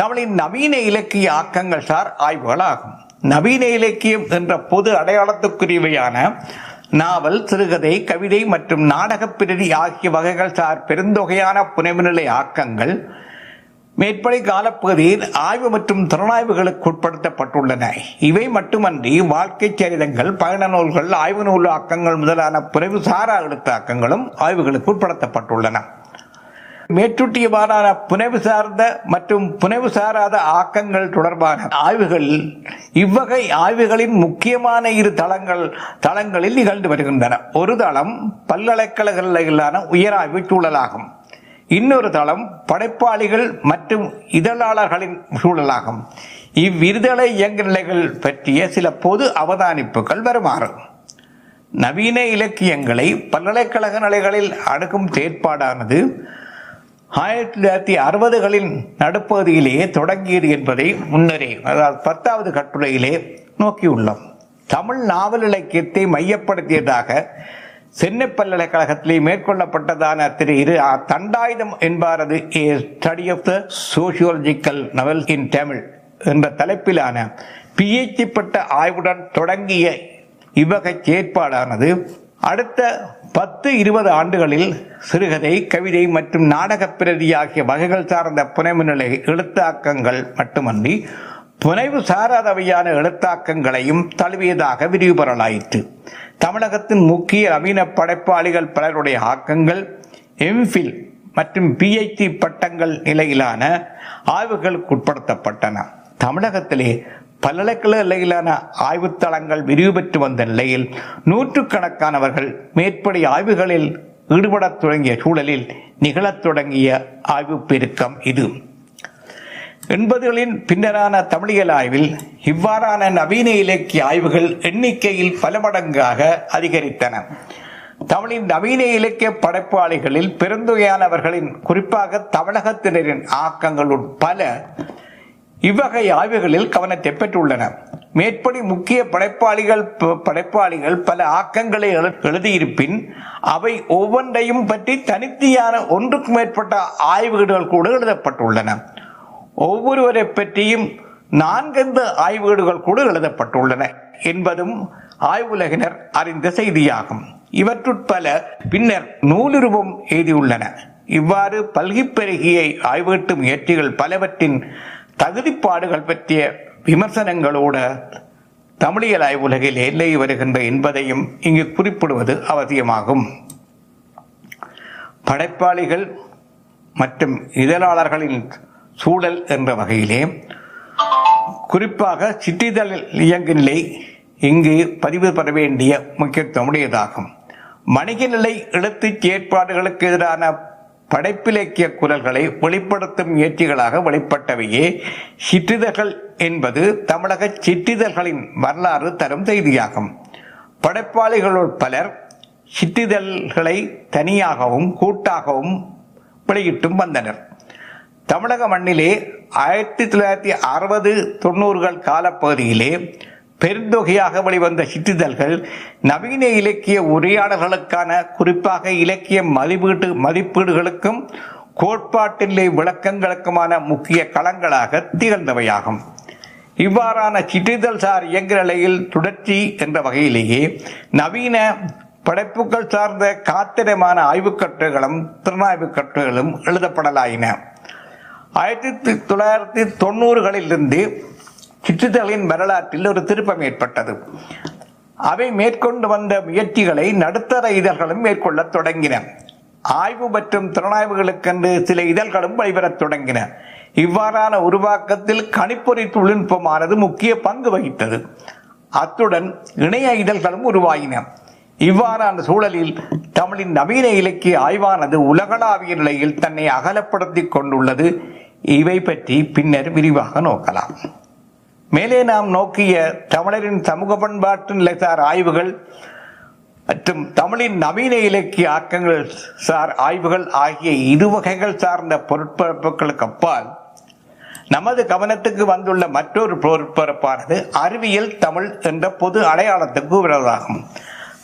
தமிழின் நவீன இலக்கிய ஆக்கங்கள் சார் ஆய்வுகள் ஆகும். நவீன இலக்கியம் என்ற பொது அடையாளத்துக்குரியவையான நாவல், சிறுகதை, கவிதை மற்றும் நாடகப் பிரதி ஆகிய வகைகள் சார் பெருந்தொகையான புனைவுநிலை ஆக்கங்கள் மேற்படி காலப்பகுதியில் ஆய்வு மற்றும் திறனாய்வுகளுக்கு உட்படுத்தப்பட்டுள்ளன. இவை மட்டுமன்றி வாழ்க்கை சரிதங்கள், பயண நூல்கள், ஆய்வு நூல் ஆக்கங்கள் முதலான புனைவு சாரா எழுத்தாக்கங்களும் ஆய்வுகளுக்கு உட்படுத்தப்பட்டுள்ளன. மேற்றூட்டியவாறான புனைவு சார்ந்த மற்றும் புனைவு சாராத ஆக்கங்கள் தொடர்பான ஆய்வுகள் இவ்வகை ஆய்வுகளின் முக்கியமான இரு தளங்கள் தளங்களில் நிகழ்ந்து வருகின்றன. ஒரு தளம் பல்கலைக்கழகங்களிலான உயராய்வு சூழலாகும். இன்னொரு தளம் படைப்பாளிகள் மற்றும் இதழாளர்களின் சூழலாகும். இவ்விருதலை இயங்கு நிலைகள் பற்றிய சில பொது அவதானிப்புகள் வருமாறு: நவீன இலக்கியங்களை பல்கலைக்கழக நிலைகளில் அணுகும் செயற்பாடானது ஆயிரத்தி தொள்ளாயிரத்தி அறுபதுகளின் நடுப்பகுதியிலேயே தொடங்கியது என்பதை முன்னரே அதாவது பத்தாவது கட்டுரையிலே நோக்கியுள்ளோம். தமிழ் நாவல் இலக்கியத்தை மையப்படுத்தியதாக சென்னை பல்கலைக்கழகத்திலே மேற்கொள்ளப்பட்டதான திரு இரு தண்டாயுதம் என்பாரது a study of the sociological novel in Tamil என்ற தலைப்பிலான பிஎச்டி பட்ட ஆய்வுடன் தொடங்கிய இவ்வகை செயற்பாடானது அடுத்த பத்து இருபது ஆண்டுகளில் சிறுகதை, கவிதை மற்றும் நாடகப் பிரதி ஆகிய வகைகள் சார்ந்த புனைவுநிலை எழுத்தாக்கங்கள் மட்டுமன்றி புனைவு சாராதவையான எழுத்தாக்கங்களையும் தழுவியதாக விரிவுபெறலாயிற்று. தமிழகத்தின் முக்கிய நவீன படைப்பாளிகள் பலருடைய ஆக்கங்கள் எம்ஃபில் மற்றும் பிஹெச்டி பட்டங்கள் நிலையிலான ஆய்வுகளுக்கு உட்படுத்தப்பட்டன. தமிழகத்திலே பல்கலைக்கழக நிலையிலான ஆய்வுத்தளங்கள் விரிவு பெற்று வந்த நிலையில் நூற்றுக்கணக்கானவர்கள் மேற்படி ஆய்வுகளில் ஈடுபடத் தொடங்கிய சூழலில் நிகழத் தொடங்கிய ஆய்வு பெருக்கம் இது. எண்பதுகளின் பின்னரான தமிழியல் ஆய்வில் இவ்வாறான நவீன இலக்கிய ஆய்வுகள் எண்ணிக்கையில் பல மடங்காக அதிகரித்தன. தமிழின் நவீன இலக்கிய படைப்பாளிகளில் பெருந்தொகையானவர்களின் குறிப்பாக தமிழகத்தினரின் ஆக்கங்கள் பல இவ்வகை ஆய்வுகளில் கவனத்தை பெற்றுள்ளன. மேற்படி முக்கிய படைப்பாளிகள் படைப்பாளிகள் பல ஆக்கங்களை எழுதியிருப்பின் அவை ஒவ்வொன்றையும் பற்றி தனித்தியான ஒன்றுக்கு மேற்பட்ட ஆய்வுகள் கூட எழுதப்பட்டுள்ளன. ஒவ்வொருவரை பற்றியும் நான்கைந்து ஆய்வுகள் கூட எழுதப்பட்டுள்ளன என்பதும் ஆய்வுலகினர் அறிந்த செய்தியாகும். இவற்றுட்பல பின்னர் நூலுருவம் எழுதியுள்ளன. இவ்வாறு பல்கி பெருகிய ஆய்வீட்டு முயற்சிகள் பலவற்றின் தகுதிப்பாடுகள் பற்றிய விமர்சனங்களோடு தமிழியல் ஆய்வுலகில் எல்லை வருகின்ற என்பதையும் இங்கு குறிப்பிடுவது அவசியமாகும். படைப்பாளிகள் மற்றும் இதழாளர்களின் சூழல் என்ற வகையிலே குறிப்பாக சிற்றிதழ் இயங்கு நிலை இங்கு பதிவு பெற வேண்டிய முக்கியத்துவமுடையதாகும். வணிக நிலை எழுத்து செயற்பாடுகளுக்கு எதிரான படைப்பிலக்கிய குரல்களை வெளிப்படுத்தும் முயற்சிகளாக வெளிப்பட்டவையே சிற்றிதழ்கள் என்பது தமிழக சிற்றிதழ்களின் வரலாறு தரும் செய்தியாகும். படைப்பாளிகளுள் பலர் சிற்றிதழ்களை தனியாகவும் கூட்டாகவும் வெளியிட்டும் வந்தனர். தமிழக மண்ணிலே ஆயிரத்தி தொள்ளாயிரத்தி அறுபது தொண்ணூறுகள் காலப்பகுதியிலே பெருந்தொகையாக வெளிவந்த சிற்றிதழ்கள் நவீன இலக்கிய உரையாடல்களுக்கான குறிப்பாக இலக்கிய மதிப்பீட்டு மதிப்பீடுகளுக்கும் கோட்பாட்டிலே விளக்கங்களுக்குமான முக்கிய களங்களாக திகழ்ந்தவையாகும். இவ்வாறான சிற்றிதழ் சார் இயங்கு நிலையில் தொடர்ச்சி என்ற வகையிலேயே நவீன படைப்புகள் சார்ந்த காத்திரமான ஆய்வுக்கட்டுரைகளும் திறனாய்வு கட்டுரைகளும் எழுதப்படலாயின. ஆயிரத்தி தொள்ளாயிரத்தி தொண்ணூறுகளிலிருந்து சிற்றிதழின் வரலாற்றில் ஒரு திருப்பம் ஏற்பட்டது. அவை மேற்கொண்டு வந்த முயற்சிகளை நடுத்தர இதழ்களும் மேற்கொள்ள தொடங்கின. ஆய்வு மற்றும் திறனாய்வுகளுக்கென்று சில இதழ்களும் வெளிவரத் தொடங்கின. இவ்வாறான உருவாக்கத்தில் கணிப்பொறி தொழில்நுட்பமானது முக்கிய பங்கு வகித்தது. அத்துடன் இணைய இதழ்களும் உருவாகின. இவ்வாறான சூழலில் தமிழின் நவீன இலக்கிய ஆய்வானது உலகளாவிய நிலையில் தன்னை அகலப்படுத்திக் கொண்டுள்ளது. இவை பற்றி பின்னர் விரிவாக நோக்கலாம். மேலே நாம் நோக்கிய தமிழரின் சமூக பண்பாட்டு நிலைசார் ஆய்வுகள் மற்றும் தமிழின் நவீன இலக்கிய ஆக்கங்கள் சார் ஆய்வுகள் ஆகிய இருவகைகள் சார்ந்த பொருட்பரப்புகளுக்கு அப்பால் நமது கவனத்துக்கு வந்துள்ள மற்றொரு பொருட்பரப்பானது அறிவியல் தமிழ் என்ற பொது அடையாளத்துக்கு விரதாகும்.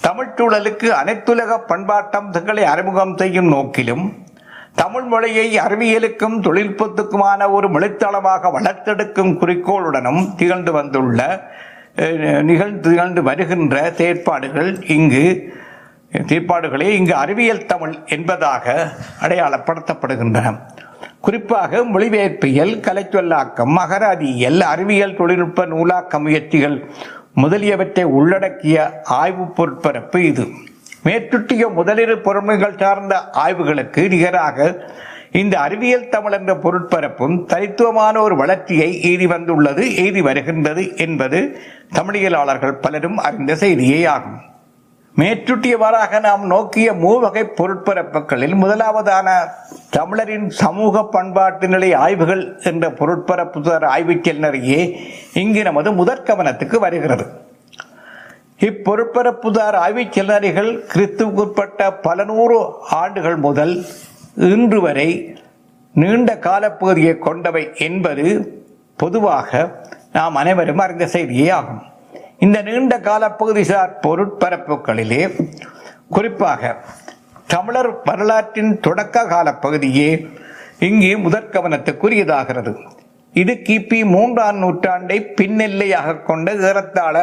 தமிழ் சூழலுக்கு அனைத்துலக பண்பாட்டம்சங்களை அறிமுகம் செய்யும் நோக்கிலும் தமிழ் மொழியை அறிவியலுக்கும் தொழில்நுட்பத்துக்குமான ஒரு மொழித்தளமாக வளர்த்தெடுக்கும் குறிக்கோளுடனும் திகழ்ந்து வந்துள்ள நிகழ்ந்து திகழ்ந்து வருகின்ற செயற்பாடுகள் இங்கு செயற்பாடுகளே இங்கு அறிவியல் தமிழ் என்பதாக அடையாளப்படுத்தப்படுகின்றன. குறிப்பாக மொழிபெயர்ப்பியல், கலைச்சொல்லாக்கம், அகராதியியல், அறிவியல் தொழில்நுட்ப நூலாக்க முயற்சிகள் முதலியவற்றை உள்ளடக்கிய ஆய்வு பொருட்பரப்பு இது. மேற்குட்டிய முதலிரு பொறுமைகள் சார்ந்த ஆய்வுகளுக்கு நிகராக இந்த அறிவியல் தமிழ் என்ற பொருட்பரப்பும் தனித்துவமான ஒரு வளர்ச்சியை எய்தி வந்துள்ளது எய்தி வருகின்றது என்பது தமிழியலாளர்கள் பலரும் அறிந்த செய்தியே ஆகும். மேற்குட்டியவாறாக நாம் நோக்கிய மூவகை பொருட்பரப்புகளில் முதலாவதான தமிழரின் சமூக பண்பாட்டு நிலை ஆய்வுகள் என்ற பொருட்பரப்பு சார் ஆய்வு செல்நரையே இங்கு நமது முதற் கவனத்துக்கு வருகிறது. இப்பொருட்பரப்புதார் ஆய்வுச் செல்லறிகள் கிறிஸ்துவுக்குட்பட்ட பல நூறு ஆண்டுகள் முதல் இன்று வரை நீண்ட காலப்பகுதியை கொண்டவை என்பது பொதுவாக நாம் அனைவரும் அறிந்த செய்தியே ஆகும். இந்த நீண்ட காலப்பகுதி சார் பொருட்பரப்புகளிலே குறிப்பாக தமிழர் வரலாற்றின் தொடக்க காலப்பகுதியே இங்கு முதற் கவனத்துக்குரியதாகிறது. இது கிபி மூன்றாம் நூற்றாண்டை பின்னெல்லையாக கொண்ட ஏறத்தாழ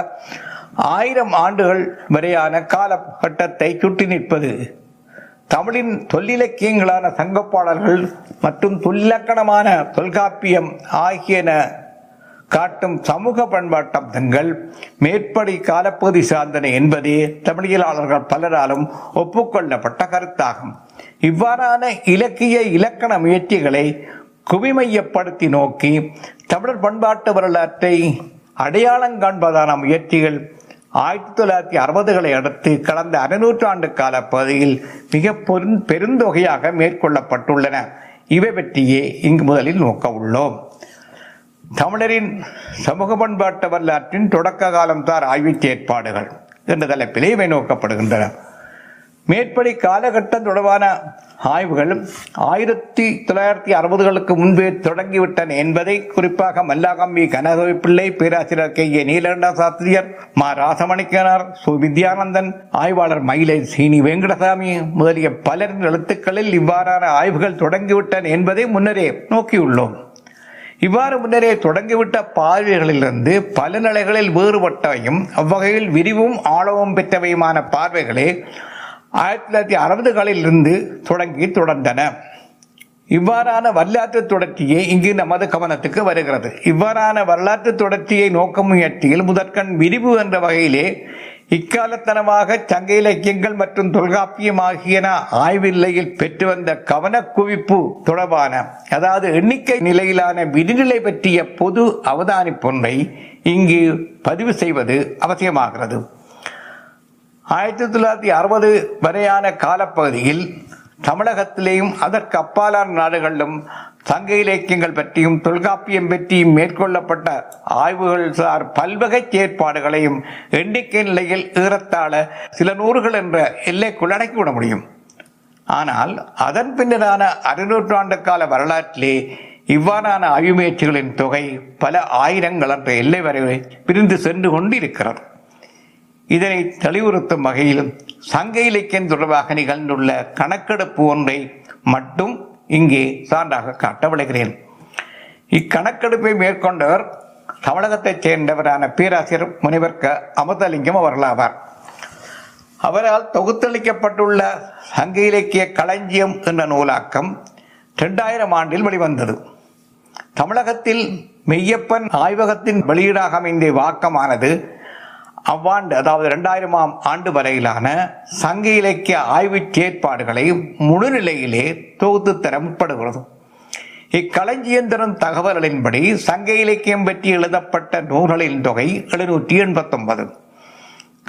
ஆயிரம் ஆண்டுகள் வரையான காலகட்டத்தை சுட்டி நிற்பது. தமிழின் தொல்லிலக்கியங்களான சங்கப்பாடல்கள் மற்றும் தொல்லிலக்கணமான தொல்காப்பியம் ஆகியன காட்டும் சமூக பண்பாட்டம்சங்கள் மேற்படி காலப்பகுதி சார்ந்தன என்பதே தமிழியலாளர்கள் பலராலும் ஒப்புக்கொள்ளப்பட்ட கருத்தாகும். இவ்வாறான இலக்கிய இலக்கண முயற்சிகளை குவிமையப்படுத்தி நோக்கி தமிழர் பண்பாட்டு வரலாற்றை அடையாளம் காண்பதான முயற்சிகள் ஆயிரத்தி தொள்ளாயிரத்தி அறுபதுகளை அடுத்து கடந்த அறுநூற்றாண்டு கால பகுதியில் மிக பெரு பெருந்தொகையாக மேற்கொள்ளப்பட்டுள்ளன. இவை பற்றியே இங்கு முதலில் நோக்க உள்ளோம். தமிழரின் சமூக பண்பாட்டு வரலாற்றின் தொடக்க காலம் சார் ஆய்வு செயற்பாடுகள் என்ற தலைப்பிலே இவை நோக்கப்படுகின்றன. மேற்படி காலகட்டம் தொடர்பான ஆய்வுகள் ஆயிரத்தி தொள்ளாயிரத்தி அறுபதுகளுக்கு முன்பே தொடங்கிவிட்டன என்பதை குறிப்பாக மல்லாகம்பி கனகவி பிள்ளை, பேராசிரியர் கே ஏ நீலகண்ட சாஸ்திரியர், மா ராசமணிக்கனார், சு வித்யானந்தன், ஆய்வாளர் மயிலை சீனி வெங்கடசாமி முதலிய பலரின் எழுத்துக்களில் இவ்வாறான ஆய்வுகள் தொடங்கிவிட்டன என்பதை முன்னரே நோக்கியுள்ளோம். இவ்வாறு முன்னரே தொடங்கிவிட்ட பார்வைகளிலிருந்து பல நிலைகளில் வேறுபட்டவையும் அவ்வகையில் விரிவும் ஆழவும் பெற்றவையுமான பார்வைகளே ஆயிரத்தி தொள்ளாயிரத்தி அறுபதுகளில் இருந்து தொடங்கி தொடர்ந்தன. இவ்வாறான வரலாற்று தொடர்ச்சியை இங்கு நமது கவனத்துக்கு வருகிறது. இவ்வாறான வரலாற்று தொடர்ச்சியை நோக்க முயற்சியில் முதற்கண் விரிவு என்ற வகையிலே இக்காலத்தனமாக சங்க இலக்கியங்கள் மற்றும் தொல்காப்பியம் ஆகியன ஆய்வு நிலையில் பெற்று வந்த கவனக்குவிப்பு தொடர்பான, அதாவது எண்ணிக்கை நிலையிலான விதிநிலை பற்றிய பொது அவதானிப்பொன்றை இங்கு பதிவு செய்வது அவசியமாகிறது. ஆயிரத்தி தொள்ளாயிரத்தி அறுபது வரையான காலப்பகுதியில் தமிழகத்திலேயும் அதற்கு அப்பாலான நாடுகளிலும் சங்க இலக்கியங்கள் பற்றியும் தொல்காப்பியம் பற்றியும் மேற்கொள்ளப்பட்ட ஆய்வுகள் சார் பல்வகை செயற்பாடுகளையும் எண்ணிக்கை நிலையில் ஏறத்தாழ சில நூறுகள் என்ற எல்லைக்குள் அடக்கிவிட முடியும். ஆனால் அதன் பின்னரான அறுநூற்றாண்டு கால வரலாற்றிலே இவ்வாறான ஆய்வு முயற்சிகளின் தொகை பல ஆயிரங்கள் என்ற எல்லை வரை பிரிந்து சென்று கொண்டு இருக்கிறது. இதனை தெளிவுறுத்தும் வகையில் சங்க இலக்கியம் தொடர்பாக நிகழ்ந்துள்ள கணக்கெடுப்பு ஒன்றை மட்டும் இங்கே சான்றாக காட்ட விளைகிறேன். இக்கணக்கெடுப்பை மேற்கொண்டவர் தமிழகத்தைச் சேர்ந்தவரான பேராசிரியர் முனைவர் க அமிர்தலிங்கம் அவர்களாவார். அவரால் தொகுத்தளிக்கப்பட்டுள்ள சங்க இலக்கிய களஞ்சியம் என்ற நூலாக்கம் இரண்டாயிரம் ஆண்டில் வெளிவந்தது. தமிழகத்தில் மெய்யப்பன் ஆய்வகத்தின் வெளியீடாக அமைந்த வாக்கமானது அவ்வாண்டு, அதாவது இரண்டாயிரமாம் ஆண்டு வரையிலான சங்க இலக்கிய ஆய்வு செயற்பாடுகளை முழு நிலையிலே தொகுத்து தர முற்படுகிறது. இக்களஞ்சியந்திரன் தகவல்களின்படி சங்க இலக்கியம் பற்றி எழுதப்பட்ட நூல்களின் தொகை எழுநூற்றி எண்பத்தி ஒன்பது,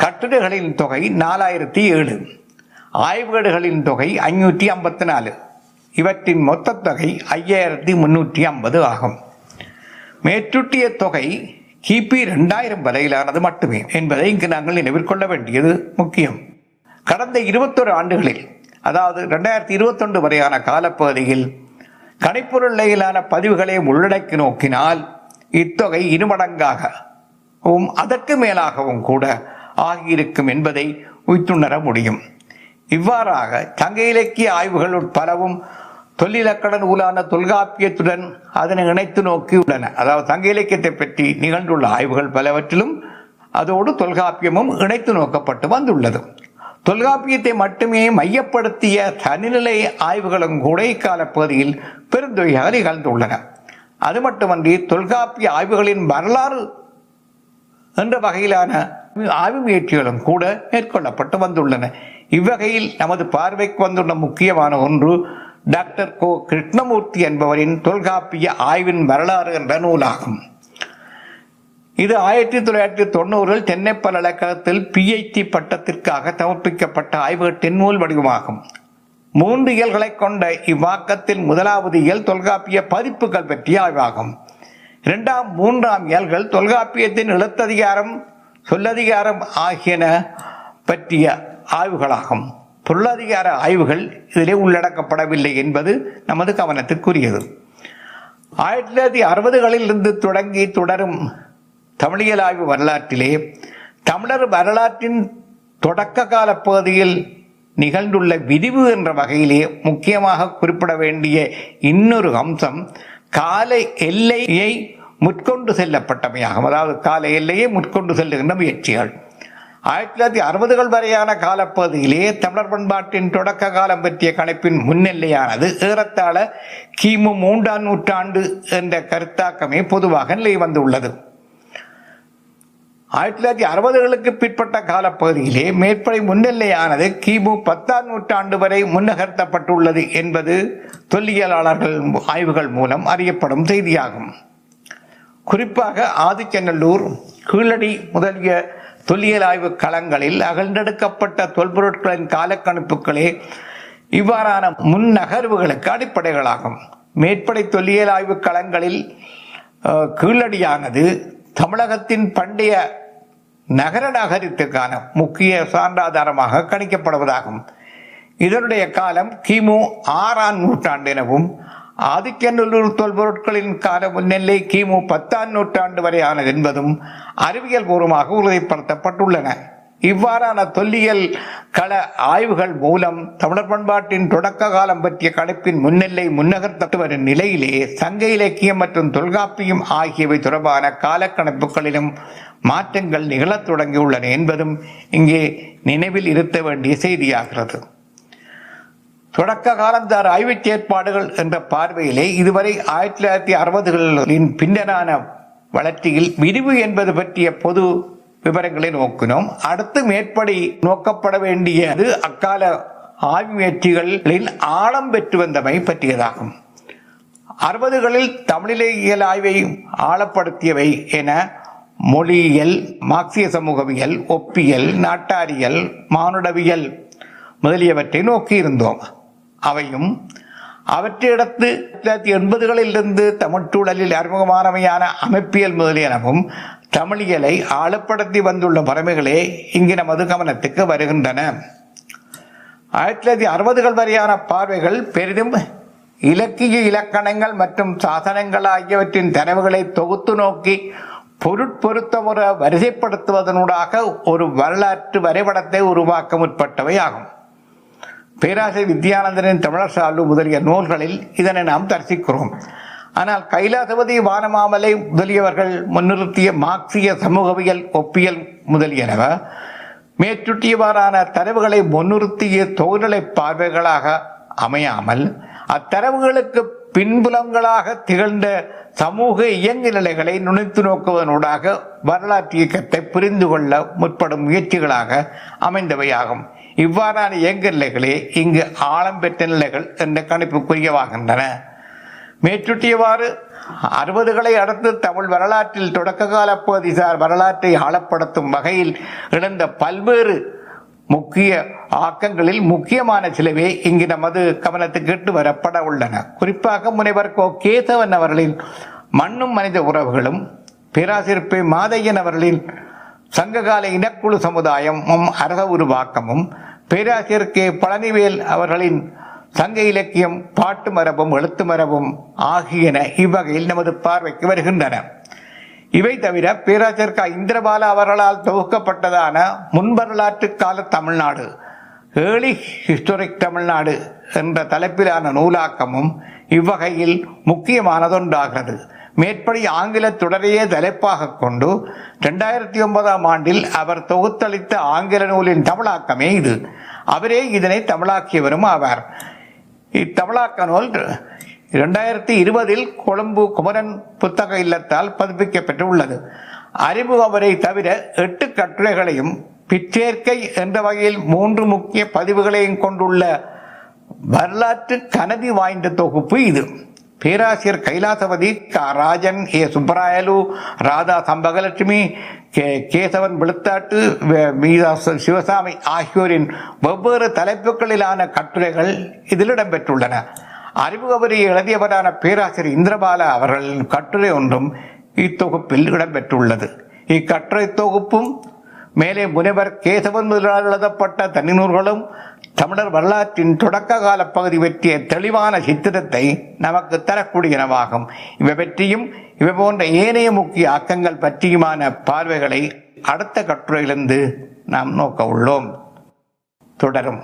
கட்டுரைகளின் தொகை நாலாயிரத்தி ஏழு, ஆய்வுகளின் தொகை ஐநூற்றி ஐம்பத்தி நாலு, இவற்றின் மொத்த தொகை ஐயாயிரத்தி முன்னூற்றி ஐம்பது ஆகும். மேற்றுட்டிய தொகை கிபி இரண்டாயிரம் வரையிலானது மட்டுமே என்பதை இங்கு நாங்கள் நினைவிற்கொள்ள வேண்டியது முக்கியம். கடந்த இருபத்தொரு ஆண்டுகளில், அதாவது ரெண்டாயிரத்தி இருபத்தொன்று வரையான காலப்பகுதியில் கணிப்பொருளிலான பதிவுகளை உள்ளடக்கி நோக்கினால் இத்தொகை இருமடங்காகவும் அதற்கு மேலாகவும் கூட ஆகியிருக்கும் என்பதை உய்த்துணர முடியும். இவ்வாறாக சங்க இலக்கிய ஆய்வுகள் பலவும் தொல்லிலக்கண நூலான தொல்காப்பியத்துடன் அதனை இணைத்து நோக்கி உள்ளன. அதாவது சங்க இலக்கியத்தை பற்றி நிகழ்ந்துள்ள ஆய்வுகள் பலவற்றிலும் அதோடு தொல்காப்பியமும் இணைத்து நோக்கப்பட்டு வந்துள்ளது. தொல்காப்பியத்தை மட்டுமே மையப்படுத்திய தனிநிலை ஆய்வுகளும் கூட இக்கால பகுதியில் பெருந்தொகையாக நிகழ்ந்துள்ளன. அது மட்டுமன்றி தொல்காப்பிய ஆய்வுகளின் வரலாறு என்ற வகையிலான ஆய்வு முயற்சிகளும் கூட மேற்கொள்ளப்பட்டு வந்துள்ளன. இவ்வகையில் நமது பார்வைக்கு வந்துள்ள முக்கியமான ஒன்று டாக்டர் கோ கிருஷ்ணமூர்த்தி என்பவரின் தொல்காப்பிய ஆய்வின் வரலாறு என்ற நூலாகும். இது ஆயிரத்தி தொள்ளாயிரத்தி தொண்ணூறில் சென்னை பல்கலைக்கழகத்தில் பிஹெச்டி பட்டத்திற்காக சமர்ப்பிக்கப்பட்ட ஆய்வகத்தின் நூல் வடிவமாகும். மூன்று இயல்களை கொண்ட இவ்வாக்கத்தில் முதலாவது இயல் தொல்காப்பிய பதிப்புகள் பற்றிய ஆய்வாகும். இரண்டாம் மூன்றாம் இயல்கள் தொல்காப்பியத்தின் எழுத்ததிகாரம், சொல்லதிகாரம் ஆகியன பற்றிய ஆய்வுகளாகும். பொருளதிகார ஆய்வுகள் இதிலே உள்ளடக்கப்படவில்லை என்பது நமது கவனத்திற்குரியது. ஆயிரத்தி தொள்ளாயிரத்தி அறுபதுகளில் இருந்து தொடங்கி தொடரும் தமிழியல் ஆய்வு வரலாற்றிலே தமிழர் வரலாற்றின் தொடக்க கால பகுதியில் நிகழ்ந்துள்ள விரிவு என்ற வகையிலே முக்கியமாக குறிப்பிட வேண்டிய இன்னொரு அம்சம் கால எல்லையை முற்கொண்டு செல்லப்பட்டமையாகும். அதாவது கால எல்லையை முற்கொண்டு செல்லுகின்ற முயற்சிகள். ஆயிரத்தி தொள்ளாயிரத்தி அறுபதுகள் வரையான காலப்பகுதியிலே தமிழர் பண்பாட்டின் தொடக்க காலம் பற்றிய கணிப்பின் முன்னெல்லையானது ஏறத்தாழ கிமு மூன்றாம் நூற்றாண்டு என்ற கருத்தாக்கமே பொதுவாக நிலை வந்துள்ளது. ஆயிரத்தி தொள்ளாயிரத்தி அறுபதுகளுக்கு பிற்பட்ட காலப்பகுதியிலே மேற்படி முன்னெல்லையானது கிமு பத்தாம் நூற்றாண்டு வரை முன்னகர்த்தப்பட்டுள்ளது என்பது தொல்லியலாளர்கள் ஆய்வுகள் மூலம் அறியப்படும் செய்தியாகும். குறிப்பாக ஆதிச்சநல்லூர், கீழடி முதலிய தொல்லியல் ஆய்வு களங்களில் அகழ்ந்தெடுக்கப்பட்ட தொல்பொருட்களின் காலக்கணிப்புகளே இவ்வாறான முன்னகர்வுகளுக்கு அடிப்படைகளாகும். மேற்படி தொல்லியல் ஆய்வு களங்களில் கீழடியானது தமிழகத்தின் பண்டைய நகர நாகரிகத்துக்கான முக்கிய சான்றாதாரமாக கணிக்கப்படுவதாகும். இதனுடைய காலம் கிமு ஆறாம் நூற்றாண்டு எனவும் ஆதிக்கநல்லூர் தொல்பொருட்களின் கால முன்னெல்லை கிமு பத்தாம் நூற்றாண்டு வரையானது என்பதும் அறிவியல் பூர்வமாக உறுதிப்படுத்தப்பட்டுள்ளன. இவ்வாறான தொல்லியல் கள ஆய்வுகள் மூலம் தமிழர் பண்பாட்டின் தொடக்க காலம் பற்றிய கணிப்பின் முன்னெல்லை முன்னகர்த்தப்பட்டு வரும் நிலையிலே சங்க இலக்கியம் மற்றும் தொல்காப்பியம் ஆகியவை தொடர்பான காலக்கணிப்புகளிலும் மாற்றங்கள் நிகழத் தொடங்கியுள்ளன என்பதும் இங்கே நினைவில் இருத்த வேண்டிய செய்தியாகிறது. தொடக்க காலந்தார் ஆய்வு செயற்பாடுகள் என்ற பார்வையிலே இதுவரை ஆயிரத்தி தொள்ளாயிரத்தி அறுபதுகளின் பின்னரான வளர்ச்சியில் விரிவு என்பது பற்றிய பொது விவரங்களை நோக்கினோம். அடுத்து மேற்படி நோக்கப்பட வேண்டியது அக்கால ஆய்வு முயற்சிகளில் ஆழம் பெற்று வந்தமை பற்றியதாகும். அறுபதுகளில் தமிழிலக்கியல் ஆய்வை ஆழப்படுத்தியவை என மொழியியல், மார்க்சிய சமூகவியல், ஒப்பியல், நாட்டாரியல், மானுடவியல் முதலியவற்றை நோக்கி இருந்தோம். அவையும் அவற்றையடுத்து ஆயிரத்தி எண்பதுகளிலிருந்து தமிழ்ச்சூழலில் அறிமுகமானவையான அமைப்பியல் முதலியனவும் தமிழியலை ஆழப்படுத்தி வந்துள்ள முறைமைகளே இங்கு நமது கவனத்துக்கு வருகின்றன. ஆயிரத்தி தொள்ளாயிரத்தி அறுபதுகள் வரையான பார்வைகள் பெரிதும் இலக்கிய இலக்கணங்கள் மற்றும் சாசனங்கள் ஆகியவற்றின் தரவுகளை தொகுத்து நோக்கி பொருட்பொருத்தமுறை வரிசைப்படுத்துவதனூடாக ஒரு வரலாற்று வரைபடத்தை உருவாக்க முற்பட்டவை ஆகும். பேராசிரியர் வித்யானந்தனின் தமிழர் சால்பு முதலிய நூல்களில் இதனை நாம் தரிசிக்கிறோம். ஆனால் கைலாசபதி, வானமாமலை முதலியவர்கள் முன்னிறுத்திய மார்க்சிய சமூகவியல், ஒப்பியல் முதலியன மேற்றுட்டியவாறான தரவுகளை முன்னிறுத்திய தொழிலை பார்வைகளாக அமையாமல் அத்தரவுகளுக்கு பின்புலங்களாக திகழ்ந்த சமூக இயங்கு நிலைகளை நுழைத்து நோக்குவதனூடாக வரலாற்று இயக்கத்தை புரிந்து கொள்ள முற்படும் முயற்சிகளாக அமைந்தவையாகும். இவ்வாறான இயங்கு நிலைகளே இங்கு ஆழம்பெற்ற நிலைகள் என்ற கணிப்புக்குரியவாகின்றன. மேற்றுட்டியவாறு அறுபதுகளை அடுத்து தமிழ் வரலாற்றில் தொடக்க கால பகுதிசார் வரலாற்றை ஆழப்படுத்தும் வகையில் இழந்த பல்வேறு முக்கிய ஆக்கங்களில் முக்கியமான சிலவே இங்கு நமது கவனத்துக்கிட்டு வரப்பட உள்ளன. குறிப்பாக முனைவர் கோ கேசவன் அவர்களின் மண்ணும் மனித உறவுகளும், பேராசிரியர் மாதையன் அவர்களின் சங்ககால இனக்குழு சமுதாயமும் அரச உருவாக்கமும், பேராசிரியர் கே பரணிவேல் அவர்களின் சங்க இலக்கியம் பாட்டு மரபும் எழுத்து மரபும் ஆகியன இவ்வகையில் நமது பார்வைக்கு வருகின்றன. இவை தவிர பேராசிரியர் கா இந்திரபாலா அவர்களால் தொகுக்கப்பட்டதான முன்வரலாற்று கால தமிழ்நாடு, ஏர்லி ஹிஸ்டோரிக் தமிழ்நாடு என்ற தலைப்பிலான நூலாக்கமும் இவ்வகையில் முக்கியமானதொன்றாகிறது. மேற்படி ஆங்கில தொடரையே தலைப்பாக கொண்டு இரண்டாயிரத்தி ஒன்பதாம் ஆண்டில் அவர் தொகுத்தளித்த ஆங்கில நூலின் தமிழாக்கமே இது. அவரே இதனை தமிழாக்கியவரும் ஆவார். இத்தமிழாக்க நூல் இரண்டாயிரத்தி இருபதில் கொழும்பு குமரன் புத்தக இல்லத்தால் பதிப்பிக்கப்பட்டு உள்ளது. அறிமுகவரை தவிர எட்டு கட்டுரைகளையும் பிச்சேர்க்கை என்ற வகையில் மூன்று முக்கிய பதிவுகளையும் கொண்டுள்ள வரலாற்று கனதி வாய்ந்த தொகுப்பு இது. பேராசிரியர் கைலாசபதி, கா ராஜன், ஏ சுப்பராயலு, ராதா சம்பகலட்சுமி, கே கேசவன் விழுத்தாட்டு, சிவசாமி ஆகியோரின் வெவ்வேறு தலைப்புகளிலான கட்டுரைகள் இதில் இடம்பெற்றுள்ளன. அறிமுகவரியை எழுதியவரான பேராசிரியர் இந்திரபாலா அவர்களின் கட்டுரை ஒன்றும் இத்தொகுப்பில் இடம்பெற்றுள்ளது. இக்கட்டுரை தொகுப்பும் மேலே முனைவர் கேசவன் முதலால் எழுதப்பட்ட தனிநூல்களும் தமிழர் வரலாற்றின் தொடக்க கால பகுதி பற்றிய தெளிவான சித்திரத்தை நமக்கு தரக்கூடியனவாகும். இவை பற்றியும் இவை போன்ற ஏனைய முக்கிய ஆக்கங்கள் பற்றியுமான பார்வைகளை அடுத்த கட்டுரையிலிருந்து நாம் நோக்க உள்ளோம். தொடரும்.